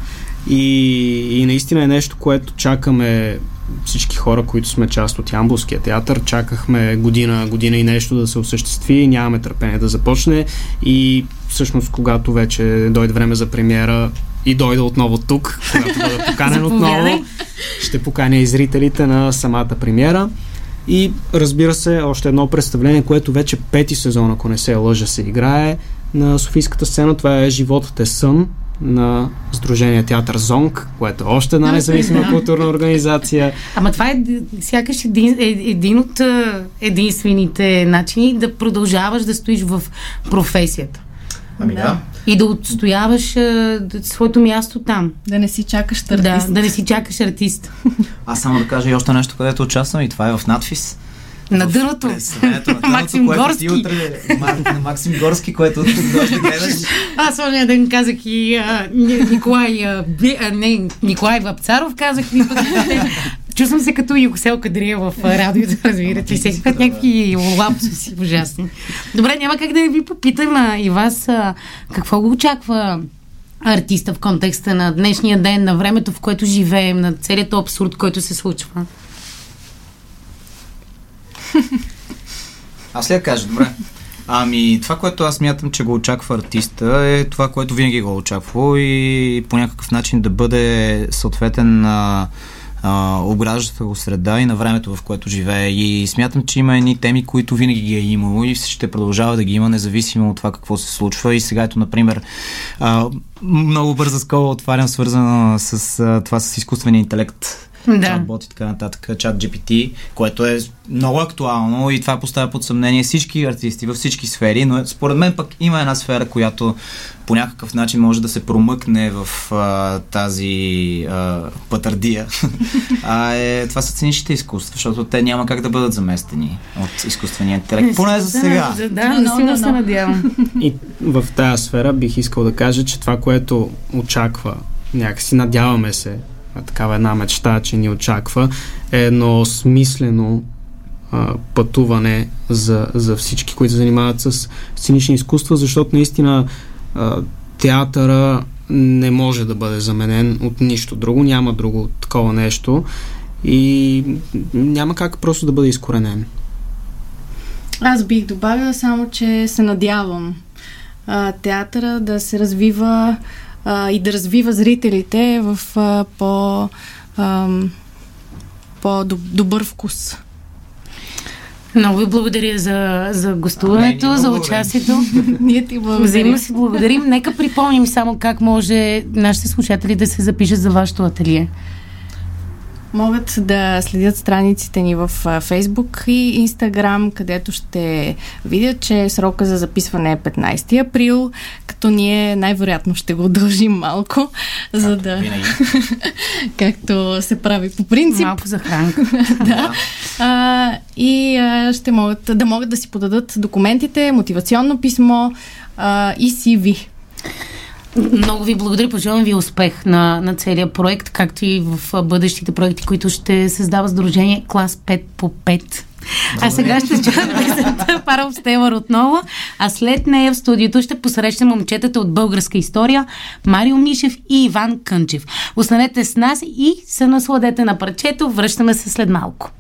И, и наистина е нещо, което чакаме всички хора, които сме част от Ямболския театър. Чакахме година, година и нещо да се осъществи, нямаме търпение да започне и всъщност когато вече дойде време за премиера и дойде отново тук, когато бъде поканен отново, ще поканя и зрителите на самата премиера. И разбира се, още едно представление, което вече пети сезон, ако не се лъжа, се играе на Софийската сцена. Това е Животът е сън на Сдружение театър Зонг, което е още една независима да. Културна организация. Ама това е сякаш един, един от единствените начини да продължаваш да стоиш в професията. Ами да. да. И да отстояваш а, своето място там. Да не си чакаш артист. Да, да не си чакаш артист. Аз само да кажа и още нещо, където участвам и това е в НАТФИЗ. На дървото. Максим Горски. Утре, на Максим Горски, което утре да гледаш. Аз оня ден казах и а, Николай, а, не, Николай Вапцаров казах. Чувствам се като Юксел Кадрия в радиото, разбирате ли. Всеки път някакви лапсуси ужасни. Добре, няма как да ви попитам а, и вас а, какво го очаква артиста в контекста на днешния ден, на времето, в което живеем, на целият абсурд, който се случва. Аз ли я кажа, добре. Ами, това, което аз мятам, че го очаква артиста, е това, което винаги го очаква и по някакъв начин да бъде съответен на обграждащата го среда и на времето, в което живее. И смятам, че има едни теми, които винаги ги е имало и ще продължава да ги има, независимо от това какво се случва. И сега ето, например, а, много бърза скоба отварям, свързана с а, това с изкуствения интелект. Да. Чатбот и така нататък, чат джи пи ти, което е много актуално и това поставя под съмнение всички артисти във всички сфери, но според мен пък има една сфера, която по някакъв начин може да се промъкне в а, тази а, патардия. а, е, това са сценичните изкуства, защото те няма как да бъдат заместени от изкуствения интелект. Поне за сега. Да, да, да, силно се надявам. И в тази сфера бих искал да кажа, че това, което очаква, някакси надяваме се, такава една мечта, че ни очаква, е едно смислено а, пътуване за, за всички, които се занимават с сценични изкуства, защото наистина а, театъра не може да бъде заменен от нищо друго, няма друго такова нещо и няма как просто да бъде изкоренен. Аз бих добавила само, че се надявам а, театъра да се развива и да развива зрителите в а, по, а, по-добър вкус. Много ви благодаря за, за гостуването, а, не, за участието. Ние ти благодарим. Взаимно си благодарим. Нека припомним само как може нашите слушатели да се запишат за вашето ателие. могат да следят страниците ни в Фейсбук и Instagram, където ще видят, че срока за записване е петнайсети април, като ние най-вероятно ще го дължим малко, както за да... както се прави по принцип. Малко захранка. Да. А, и а, ще могат да могат да си подадат документите, мотивационно писмо а, и си ви. Много ви благодаря, пожелавам ви успех на, на целия проект, както и в бъдещите проекти, които ще създава Сдружение Клас пет по пет. Благодаря. А сега ще чуем песента Паров Стелар отново, а след нея в студиото ще посрещнем момчетата от българска история Марио Мишев и Иван Кънчев. Останете с нас и се насладете на парчето. Връщаме се след малко.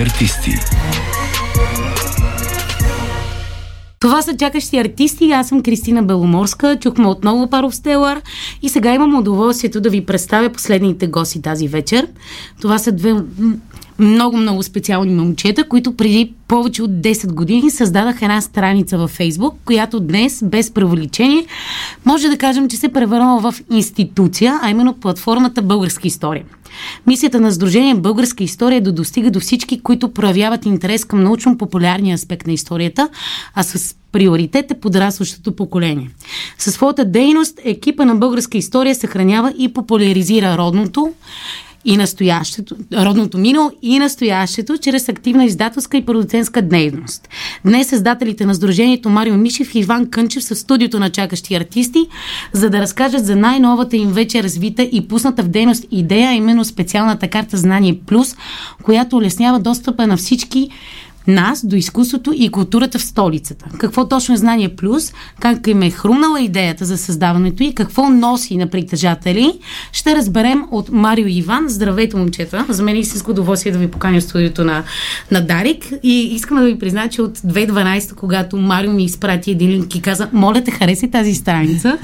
Артисти. Това са чакащи артисти. Аз съм Кристина Беломорска. Чухме отново Паров Стелар и сега имам удоволствието да ви представя последните гости тази вечер. Това са две много-много специални момчета, които преди повече от десет години създадах една страница във Фейсбук, която днес, без преувеличение, може да кажем, че се превърна в институция, а именно платформата Българска история. Мисията на Сдружение "Българска история" е да достига до всички, които проявяват интерес към научно-популярния аспект на историята, а с приоритет е подрастващото поколение. Със своята дейност екипа на Българска история съхранява и популяризира родното и настоящето, родното минало и настоящето, чрез активна издателска и продуцентска дейност. Днес създателите на Сдружението Марио Мишев и Иван Кънчев са в студиото на чакащи артисти, за да разкажат за най-новата им вече развита и пусната в дейност идея, именно специалната карта Знание Плюс, която улеснява достъпа на всички нас до изкуството и културата в столицата. Какво точно е Знание Плюс, как им е хрумнала идеята за създаването и какво носи на притежатели, ще разберем от Марио и Иван. Здравейте, момчета! За мен е истинско удоволствие да ви поканя в студиото на, на Дарик и искам да ви призна, че от две хиляди и дванадесета, когато Марио ми изпрати един линк и каза: моля те, хареса тази страница,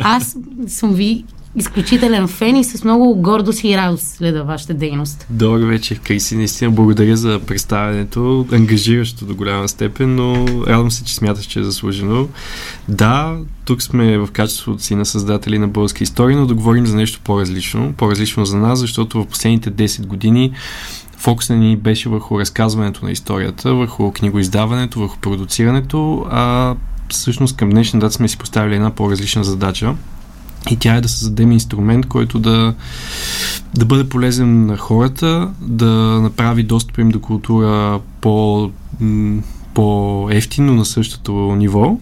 аз съм ви изключителен фен и с много гордост и радост следва вашата дейност. Добър вечер, Криси. Наистина благодаря за представянето, ангажиращо до голяма степен, но радвам се, че смяташ, че е заслужено. Да, тук сме в качеството си на създатели на българска история, но да говорим за нещо по-различно. По-различно за нас, защото в последните десет години фокусът ни беше върху разказването на историята, върху книгоиздаването, върху продуцирането, а всъщност към днешна дата сме си поставили една по-различна задача. И тя е да създадем инструмент, който да, да бъде полезен на хората, да направи достъп им до култура по, по-ефтино на същото ниво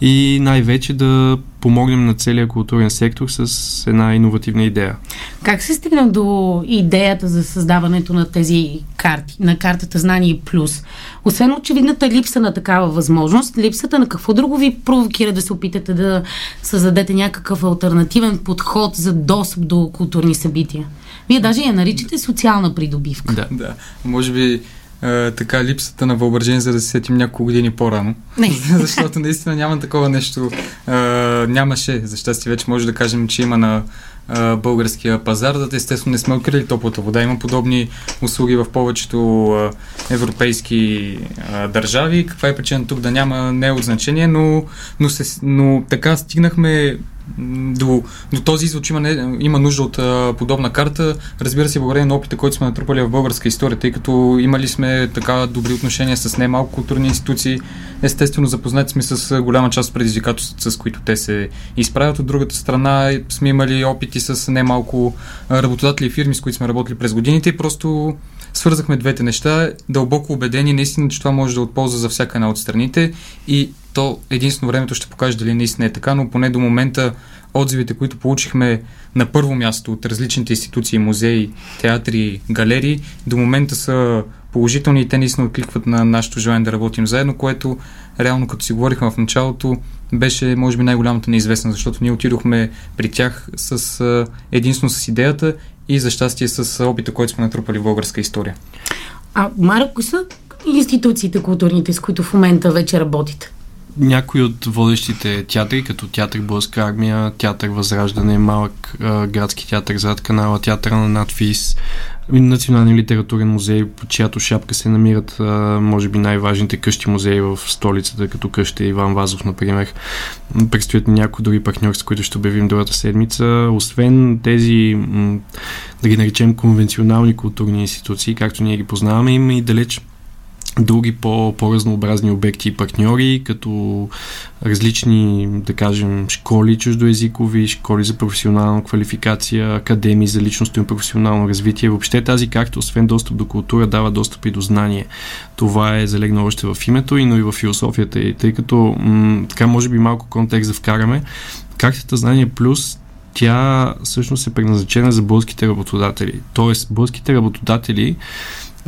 и най-вече да помогнем на целия културен сектор с една иновативна идея. Как се стигна до идеята за създаването на тези карти, на картата Знание Плюс? Освен очевидната липса на такава възможност, липсата на какво друго ви провокира да се опитате да създадете някакъв алтернативен подход за достъп до културни събития? Вие даже я наричате социална придобивка. Да, да. Може би Uh, така, липсата на въображение, за да се сетим няколко години по-рано. Защото наистина няма такова нещо. Uh, нямаше. За щастие вече може да кажем, че има на uh, българския пазар. Да, естествено не сме открили топлата вода. Има подобни услуги в повечето uh, европейски uh, държави. Каква е причина тук да няма, не е от значение, но, но, се, но така стигнахме До, до този извод, че има, не, има нужда от а, подобна карта. Разбира се, благодарение на опита, който сме натрупали в българска история, тъй като имали сме така добри отношения с немалко културни институции. Естествено, запознати сме с голяма част от предизвикателствата, с които те се изправят. От другата страна сме имали опити с немалко работодатели и фирми, с които сме работили през годините и просто свързахме двете неща, дълбоко убедени наистина, че това може да е от полза за всяка една от страните и то единствено времето ще покаже дали наистина е така, но поне до момента отзивите, които получихме на първо място от различните институции, музеи, театри, галерии, до момента са положителни и те наистина откликват на нашето желание да работим заедно, което реално като си говорихме в началото беше може би най-голямата неизвестна, защото ние отидохме при тях с единствено с идеята и за щастие с опита, който сме натрупали в българска история. А Марио, кои са институциите културните, с които в момента вече работите? Някои от водещите театри, като театър Българска армия, театър Възраждане, малък а, градски театър зад канала, театъра на НАТФИЗ, Национален литературен музей, под чиято шапка се намират а, може би най-важните къщи музеи в столицата, като къща Иван Вазов, например. Предстоят някои други партньори, с които ще обявим другата седмица. Освен тези, м- да ги наречем конвенционални културни институции, както ние ги познаваме, има и далеч други по, по-разнообразни обекти и партньори, като различни, да кажем, школи чуждоезикови, школи за професионална квалификация, академии за личностно и професионално развитие. Въобще тази карта, освен достъп до култура, дава достъп и до знание. Това е залегнало още в името, но и в философията. И тъй като м- така може би малко контекст да вкараме, картата Знание Плюс, тя всъщност е предназначена за българските работодатели. Тоест, българските работодатели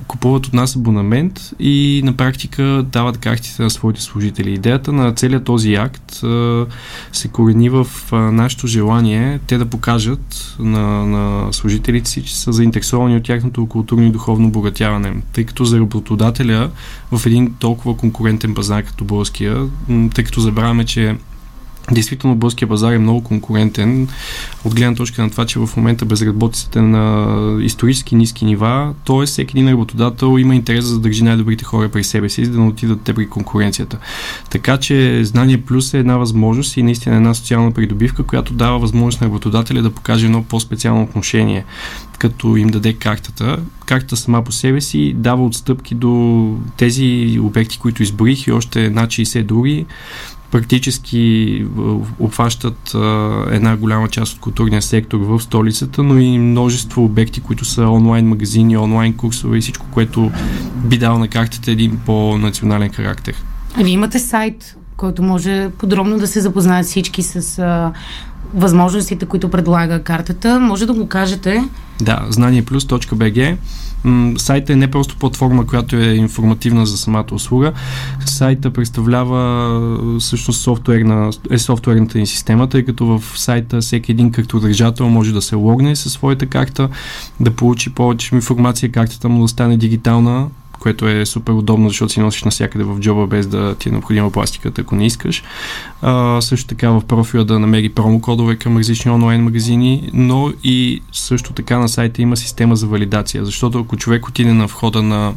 купуват от нас абонамент и на практика дават картите на своите служители. Идеята на целият този акт а, се корени в а, нашето желание те да покажат на, на служителите си, че са заинтересовани от тяхното културно и духовно обогатяване. Тъй като за работодателя в един толкова конкурентен пазар като българския, тъй като забравяме, че действително българския пазар е много конкурентен от гледна точка на това, че в момента безработицата е на исторически ниски нива, т.е. всеки един работодател има интерес за да държи най-добрите хора при себе си, за да не отидат те при конкуренцията. Така че Знание Плюс е една възможност и наистина една социална придобивка, която дава възможност на работодателя да покаже едно по-специално отношение, като им даде картата. Картата сама по себе си дава отстъпки до тези обекти, които изборих и още над шейсет други, практически обхващат една голяма част от културния сектор в столицата, но и множество обекти, които са онлайн магазини, онлайн курсове и всичко, което би дало на картата един по-национален характер. А вие имате сайт, който може подробно да се запознаят всички с а, възможностите, които предлага картата. Може да го кажете? Да, знание плюс точка би джи. Сайтът е не просто платформа, която е информативна за самата услуга. Сайтът представлява всъщност софтуерна, е софтуерната ни система, тъй като в сайта всеки един картодържател може да се логне със своята карта, да получи повече информация, картата му да стане дигитална, което е супер удобно, защото си носиш навсякъде в джоба, без да ти е необходима пластиката, ако не искаш. А, също така в профила да намери промокодове към различни онлайн магазини, но и също така на сайта има система за валидация, защото ако човек отиде на входа на,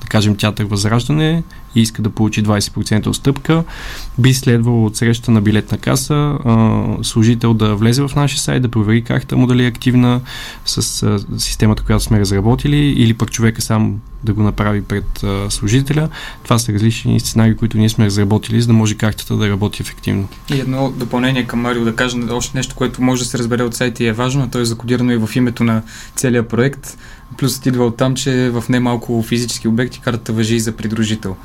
да кажем, Театър Възраждане и иска да получи двайсет процента отстъпка, би следвало от среща на билетна каса а, служител да влезе в нашия сайт, да провери картата му дали е активна с а, системата, която сме разработили, или пък човека сам да го направи пред а, служителя. Това са различни сценарии, които ние сме разработили, за да може картата да работи ефективно. И едно допълнение към Марио да кажа, още нещо, което може да се разбере от сайта и е важно, то е закодирано и в името на целия проект. Плюс идва от там, че в немалко физически обекти картата важи и за придружител.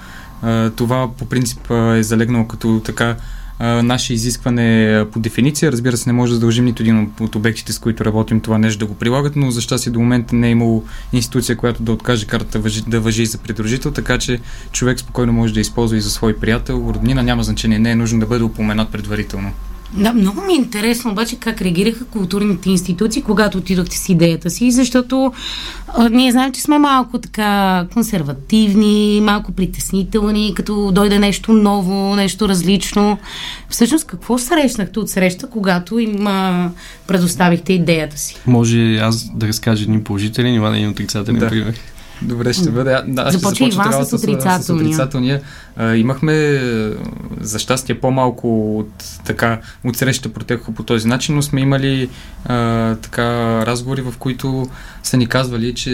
Това по принцип е залегнало като така наше изискване по дефиниция. Разбира се, не може да задължим нито един от обектите, с които работим, това нещо да го прилагат, но за щастие до момента не е имало институция, която да откаже картата да важи за придружител, така че човек спокойно може да използва и за свой приятел, роднина, няма значение, не е нужно да бъде упоменат предварително. Да, много ми е интересно обаче как реагираха културните институции, когато отидохте с идеята си, защото а, ние знаем, че сме малко така консервативни, малко притеснителни, като дойде нещо ново, нещо различно. Всъщност, какво срещнахте от среща, когато им а, предоставихте идеята си? Може аз да разкажа един положителен, Иван, един отрицателен да. пример. Добре, ще бъде. Да, започва Иван с отрицателния. С, с отрицателния. А, имахме, за щастие, по-малко от, така, от среща протекоха по този начин, но сме имали а, така, разговори, в които са ни казвали, че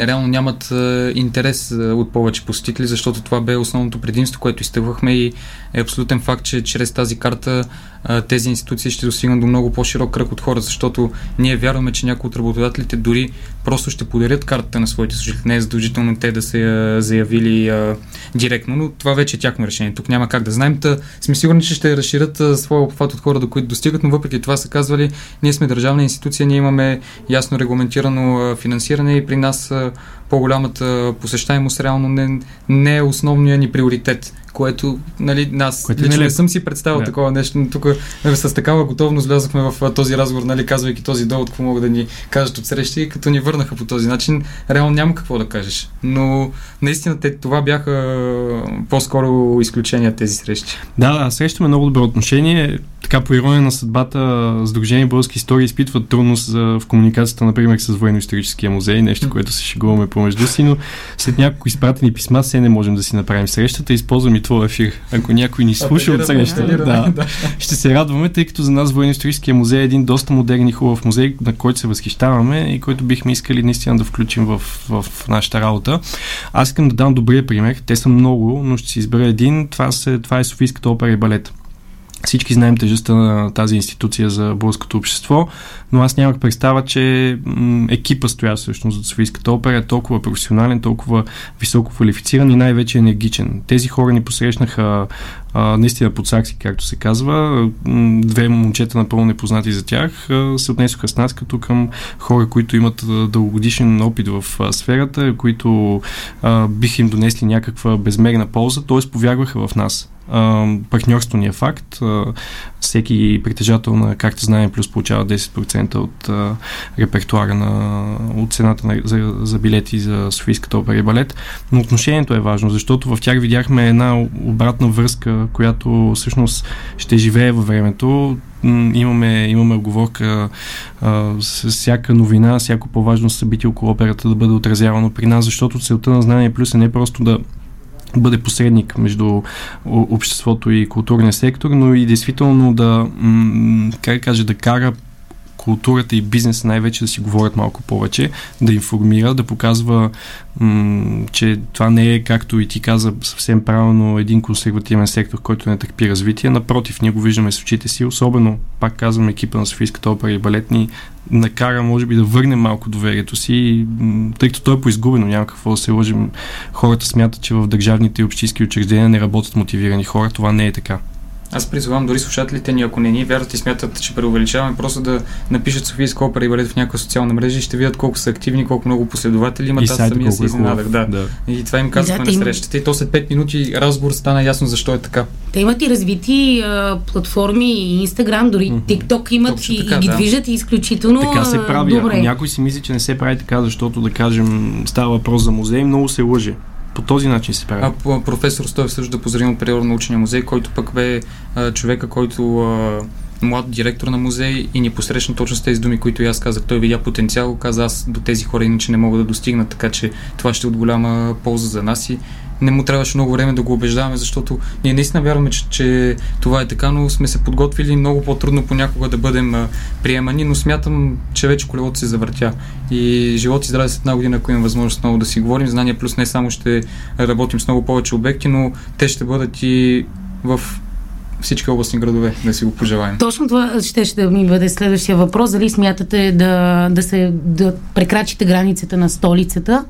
реално нямат а, интерес от повече посетители, защото това бе основното предимство, което изтъквахме и е абсолютен факт, че чрез тази карта а, тези институции ще достигнат до много по-широк кръг от хора, защото ние вярваме, че някои от работодателите дори просто ще подарят картата на своите служители. Не е задължително те да са я заявили а, директно, но това вече е тяхно решение. Тук няма как да знаем. Та сме сигурни, че ще разширят своя обхват от хора, до които достигат, но въпреки това са казвали, ние сме държавна институция, ние имаме ясно регламентирано а, финансиране и при нас а, по-голямата посещаемост реално не, не е основният ни приоритет, което, нали, аз което лично не, не съм си представил да. такова нещо, но тук с такава готовност влязохме в този разговор, нали, казвайки този довод, какво могат да ни кажат от срещи, и като ни върнаха по този начин, реално няма какво да кажеш. Но наистина те, това бяха по-скоро изключения тези срещи. Да, да, срещаме много добро отношение. Така по ирония на съдбата, Сдружение "Българска история" изпитват трудност в комуникацията, например, с Военноисторическия музей, нещо, което се шегуваме помежду си, но след няколко изпратени писма все не можем да си направим срещата. Използвам и твой ефир. Ако някой ни слуша от среща, да, да, ще се радваме, тъй като за нас Военноисторическия музей е един доста модерен и хубав музей, на който се възхищаваме и който бихме искали наистина да включим в, в нашата работа. Аз искам да дам добрия пример. Те са много, но ще си избера един. Това, се, това е Софийската опера и балет. Всички знаем тежестта на тази институция за българското общество, но аз нямах представа, че екипа стоя всъщност от Софийската опера е толкова професионален, толкова високо квалифициран и най-вече енергичен. Тези хора ни посрещнаха а, наистина под сакси, както се казва. Две момчета, напълно непознати за тях, се отнесоха с нас като към хора, които имат дългогодишен опит в сферата, които а, биха им донесли някаква безмерна полза, т.е. повярваха в нас. Uh, партньорство ни е факт. Uh, всеки притежател на карта "Знание плюс" получава десет процента от uh, репертуара на, от цената на, за, за билети за Софийската опера и балет. Но отношението е важно, защото в тях видяхме една обратна връзка, която всъщност ще живее във времето. Имаме, имаме оговорка а, с всяка новина, всяко по-важно събитие около операта да бъде отразявано при нас, защото целта на "Знание плюс" е не просто да бъде посредник между обществото и културния сектор, но и действително да, как да кажа, да кара културата и бизнеса най-вече да си говорят малко повече, да информира, да показва, м- че това не е, както и ти каза съвсем правилно, един консервативен сектор, който не търпи развитие. Напротив, ние го виждаме с очите си, особено, пак казвам, екипа на Софийската опера и балет ни накара, може би, да върнем малко доверието си, тъй като то е поизгубено, няма какво да се лъжим. Хората смятат, че в държавните и общински учреждения не работят мотивирани хора, това не е така. Аз призвам дори слушателите ни, ако не ни вярват и смятат, че преувеличаваме, просто да напишат Софийска опера и балет в някаква социална мрежа и ще видят колко са активни, колко много последователи имат. Аз самия се изненадах. Да. Да. И това им казахме да, на срещата. И то след пет минути разговор стана ясно защо е така. Те имат и развити а, платформи и Инстаграм, дори mm-hmm. TikTok имат. Точно и, така, и ги да. движат и изключително добре. Така се прави. Добре. Ако някой си мисли, че не се прави така, защото, да кажем, става въпрос за музей, много се лъже. По този начин се прави. А професор Стоев също да поздравим от приора на научния музей, който пък бе а, човека, който а, млад директор на музей и ни посрещна точно с тези думи, които и аз казах. Той видя потенциал, каза, аз до тези хора иначе не мога да достигна, така че това ще е от голяма полза за нас и не му трябваше много време да го убеждаваме, защото ние наистина вярваме, че, че това е така, но сме се подготвили много по-трудно понякога да бъдем а, приемани, но смятам, че вече колелото се завъртя. И живот и здраве след една година, ако имам възможност много да си говорим, Знание плюс не само ще работим с много повече обекти, но те ще бъдат и в всички областни градове, да си го пожелаем. Точно това ще, ще ми бъде следващия въпрос. Дали смятате да, да, се, да прекрачите границата на столицата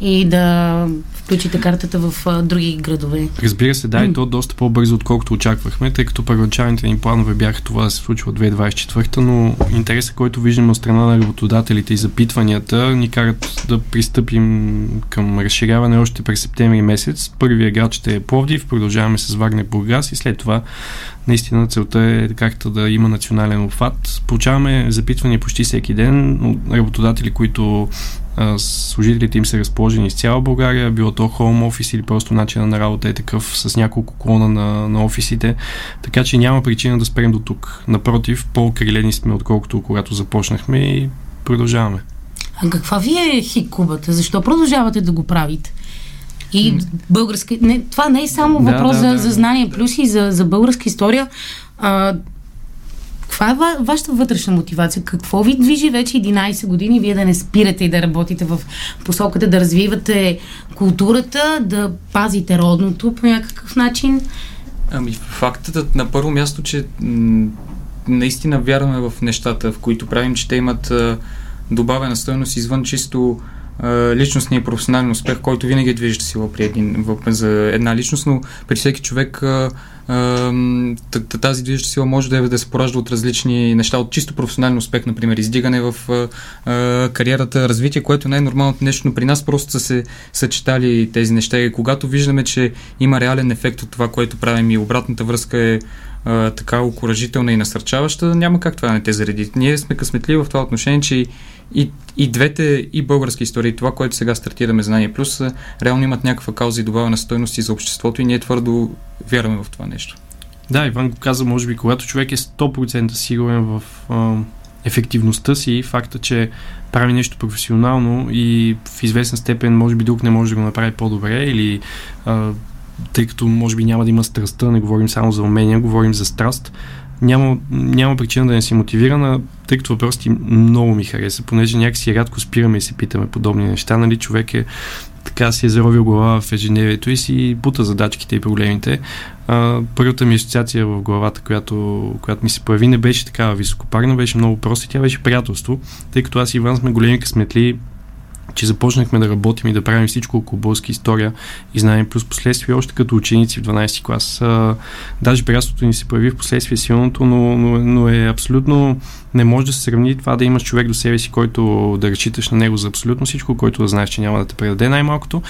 и да включите картата в а, други градове? Разбира се, да, и то доста по-бързо, отколкото очаквахме, тъй като първоначалните ни планове бяха това да се случва две хиляди двадесет и четвърта, но интересът, който виждаме от страна на работодателите и запитванията, ни карат да пристъпим към разширяване още през септември месец. Първият град ще е Пловдив, продължаваме с Варна и Бургас и след това наистина целта е както да има национален обхват. Получаваме запитвания почти всеки ден от работодатели, които служителите им са разположени из цяла България, било то хоум офис или просто начина на работа е такъв с няколко клона на, на офисите, така че няма причина да спрем до тук. Напротив, по-крилени сме, отколкото когато започнахме и продължаваме. А каква ви е хикубата? Защо продължавате да го правите? И българска... Не, това не е само въпрос да, да, за, да, за знание, да. Плюс и за, за българска история. А, каква е вашата вътрешна мотивация? Какво ви движи вече единадесет години? Вие да не спирате и да работите в посоката, да развивате културата, да пазите родното по някакъв начин? Ами фактът на първо място, че м- наистина вярваме в нещата, в които правим, че те имат а, добавена стойност извън чисто личностния и професионален успех, който винаги е движеща сила при един, в, за една личност, но при всеки човек а, а, тази движеща сила може да е да се поражда от различни неща, от чисто професионален успех, например, издигане в а, кариерата, развитие, което е най-нормалното нещо, но при нас просто са се съчетали тези неща и когато виждаме, че има реален ефект от това, което правим и обратната връзка е а, така окуражителна и насърчаваща, няма как това не те зареди. Ние сме късметливи в това отношение, че И, и двете, и български истории, това, което сега стартираме Знание Плюс, реално имат някаква кауза и добавена стойност и за обществото и ние твърдо вярваме в това нещо. Да, Иван го каза, може би, когато човек е сто процента сигурен в а, ефективността си, факта, че прави нещо професионално и в известна степен, може би, друг не може да го направи по-добре или... А, тъй като, може би, няма да има страстта, не говорим само за умения, говорим за страст, Няма, няма причина да не си мотивирана, тъй като въпросът много ми хареса, понеже някакси рядко спираме и се питаме подобни неща, нали, човек е така си е заровил глава в ежедневието и си бута задачките и проблемите. А, първата ми асоциация в главата, която, която ми се появи, не беше такава високопарна, беше много проста и тя беше приятелство, тъй като аз и Иван сме големи късметли, че започнахме да работим и да правим всичко около българска история и знание плюс последствие, още като ученици в дванадесети клас. А, даже приятството ни се появи в последствие силното, но, но, но е абсолютно... Не може да се сравни това да имаш човек до себе си, който да разчиташ на него за абсолютно всичко, който да знаеш, че няма да те предаде най-малкото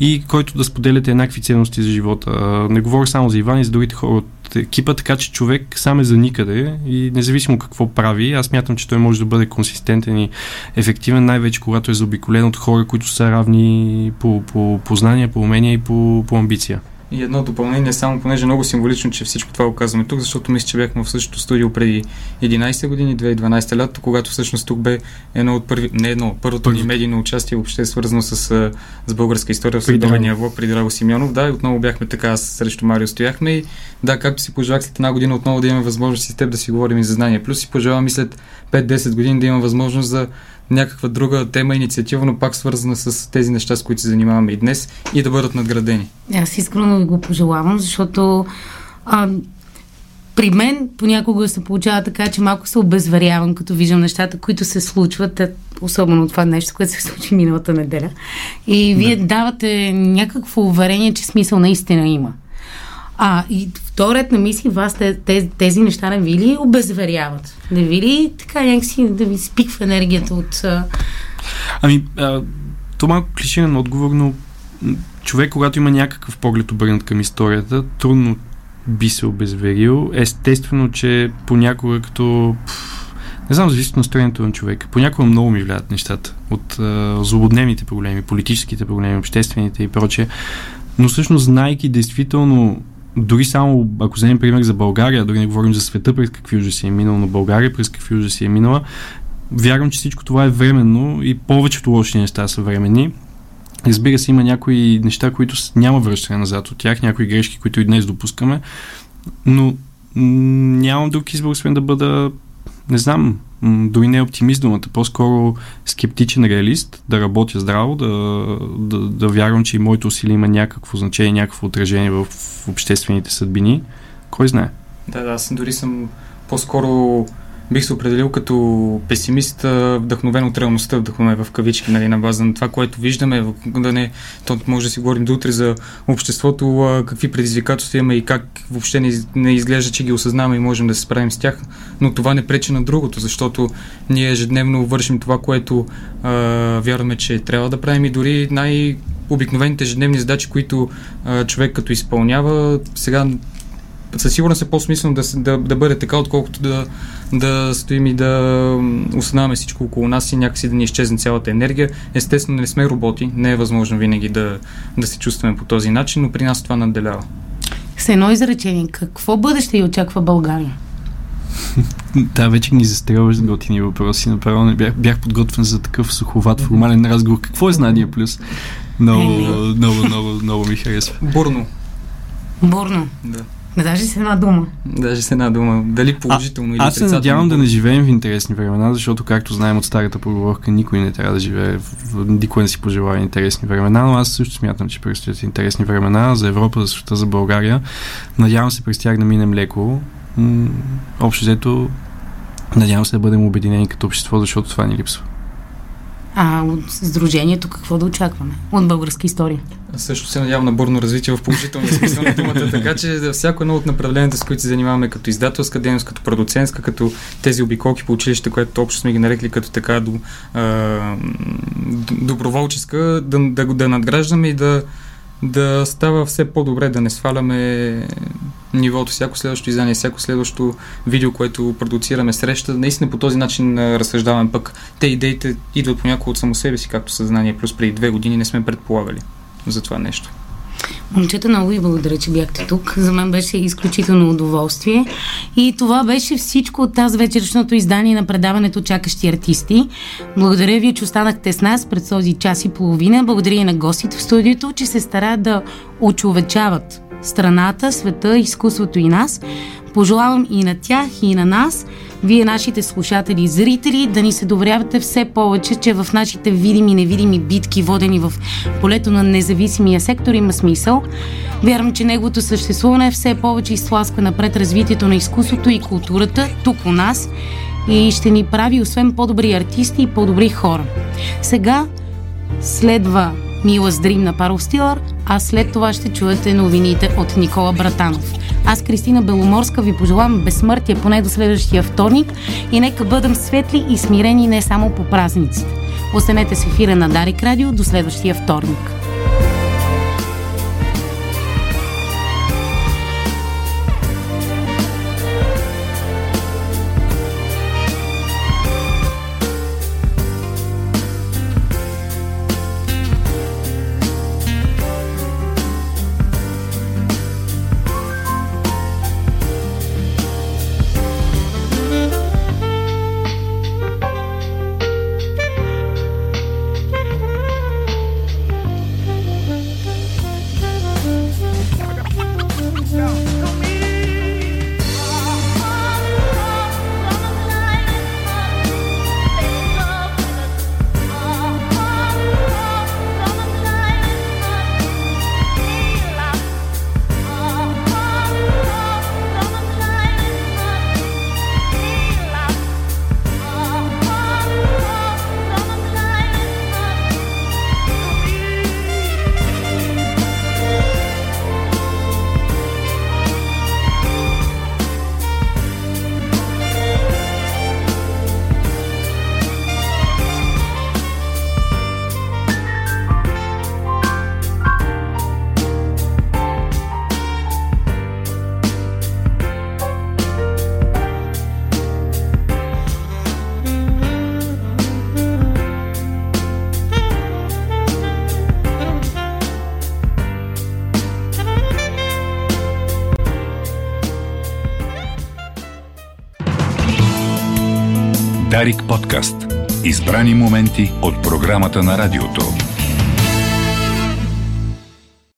и който да споделяте еднакви ценности за живота. Не говоря само за Иван и за другите хора от екипа, така че човек сам е за никъде и независимо какво прави, аз мятам, че той може да бъде консистентен и ефективен, най-вече когато е заобиколен от хора, които са равни по, по, по знания, по умения и по, по амбиция. И едно допълнение, само понеже много символично, че всичко това го казваме тук, защото мисля, че бяхме в същото студио преди единайсет години, две хиляди и дванайсета лято, когато всъщност тук бе едно от първи, не едно, първото ни медийно участие въобще свързано с, с българска история в Световния влог при Драго Симеонов. Да, и отново бяхме така, срещу Марио стояхме и да, както си пожелах след една година отново да имаме възможност с теб да си говорим и за знания. Плюс си пожелавам и след пет-десет години да имам възможност за някаква друга тема, инициатива, но пак свързана с тези неща, с които се занимаваме и днес, и да бъдат надградени. Аз искрено ви го пожелавам, защото а, при мен понякога се получава така, че малко се обезверявам, като виждам нещата, които се случват, особено това нещо, което се случи миналата неделя. И вие да. давате някакво уверение, че смисъл наистина има. А, и вторият на мисли, вас тези, тези неща не ви ли обезверяват? Не ви ли така някакси да ви спиква енергията от... Ами, а, то малко клиширен отговор, но човек, когато има някакъв поглед обърнат към историята, трудно би се обезверил. Естествено, че понякога като... Не знам, зависи от настроението на човека. Понякога много ми влияят нещата. От а, злободневните проблеми, политическите проблеми, обществените и прочее. Но всъщност, знайки действително... Дори само, ако вземем пример за България, дори не говорим за света, през какви ужаси е минало, но България през какви ужаси е минала, вярвам, че всичко това е временно и повечето лоши неща са временни. Разбира се, има някои неща, които няма връщане назад от тях, някои грешки, които и днес допускаме, но нямам друг избор, освен да бъда, не знам, дори не оптимист думата, по-скоро скептичен реалист, да работя здраво, да, да, да вярвам, че и моите усилия има някакво значение, някакво отражение в обществените съдбини. Кой знае? Да, да, аз дори съм по-скоро бих се определил като песимист, вдъхновен от реалността, вдъхновен в кавички, нали, на база на това, което виждаме, да не, то може да си говорим до утре за обществото, какви предизвикателства имаме и как въобще не, не изглежда, че ги осъзнаваме и можем да се справим с тях, но това не пречи на другото, защото ние ежедневно вършим това, което а, вярваме, че трябва да правим и дори най-обикновените ежедневни задачи, които а, човек като изпълнява, сега със сигурност е по-смислено да, да, да бъде така, отколкото да, да стоим и да осъзнаваме всичко около нас и някакси да ни изчезне цялата енергия. Естествено, не сме роботи, не е възможно винаги да, да се чувстваме по този начин, но при нас това надделява. С едно изречение, какво бъдеще и очаква България? Да, вече ни застрелваш с готини въпроси. Направо не бях, бях подготвен за такъв суховат, формален разговор. Какво е Знание Плюс? Много, много, много, много ми харесва. Бурно. Бурно. Да. Даже с една дума. Даже с една дума. Дали положително а, или отрицателно. Аз се надявам да не живеем в интересни времена, защото, както знаем от старата поговорка, никой не трябва да живее, никой не си пожелава интересни времена, но аз също смятам, че предстоят интересни времена за Европа, за света, за България. Надявам се през тях да минем леко. М- общо взето, надявам се да бъдем обединени като общество, защото това ни липсва. А от сдружението какво да очакваме? От българска история? Аз също се надявам на бурно развитие в положителния смисъл на думата, така че за всяко едно от направленията, с които се занимаваме като издателска дейност, като продуцентска, като тези обиколки по училище, което общо сме ги нарекли като така до, а, доброволческа, да, да, да надграждаме и да, да става все по-добре, да не сваляме нивото, всяко следващо издание, всяко следващо видео, което продуцираме, среща. Наистина по този начин разсъждавам пък. Те идеите идват понякога от само себе си, както съзнание, плюс преди две години не сме предполагали за това нещо. Момчета, много ви благодаря, че бяхте тук. За мен беше изключително удоволствие. И това беше всичко от тази вечершното издание на предаването Чакащи артисти. Благодаря ви, че останахте с нас пред този час и половина. Благодаря и на гостите в студиото, че се стараят да очовечават страната, света, изкуството и нас. Пожелавам и на тях, и на нас, вие, нашите слушатели и зрители, да ни се доверявате все повече, че в нашите видими и невидими битки, водени в полето на независимия сектор, има смисъл. Вярвам, че неговото съществуване все повече изтласква напред развитието на изкуството и културата тук у нас и ще ни прави, освен по-добри артисти, и по-добри хора. Сега следва Мила Сдрим на Паров Стелар, а след това ще чуете новините от Никола Братанов. Аз, Кристина Беломорска, ви пожелавам безсмъртие поне до следващия вторник и нека бъдем светли и смирени не само по празниците. Останете с ефира на Дарик Радио до следващия вторник. Дарик подкаст. Избрани моменти от програмата на радиото.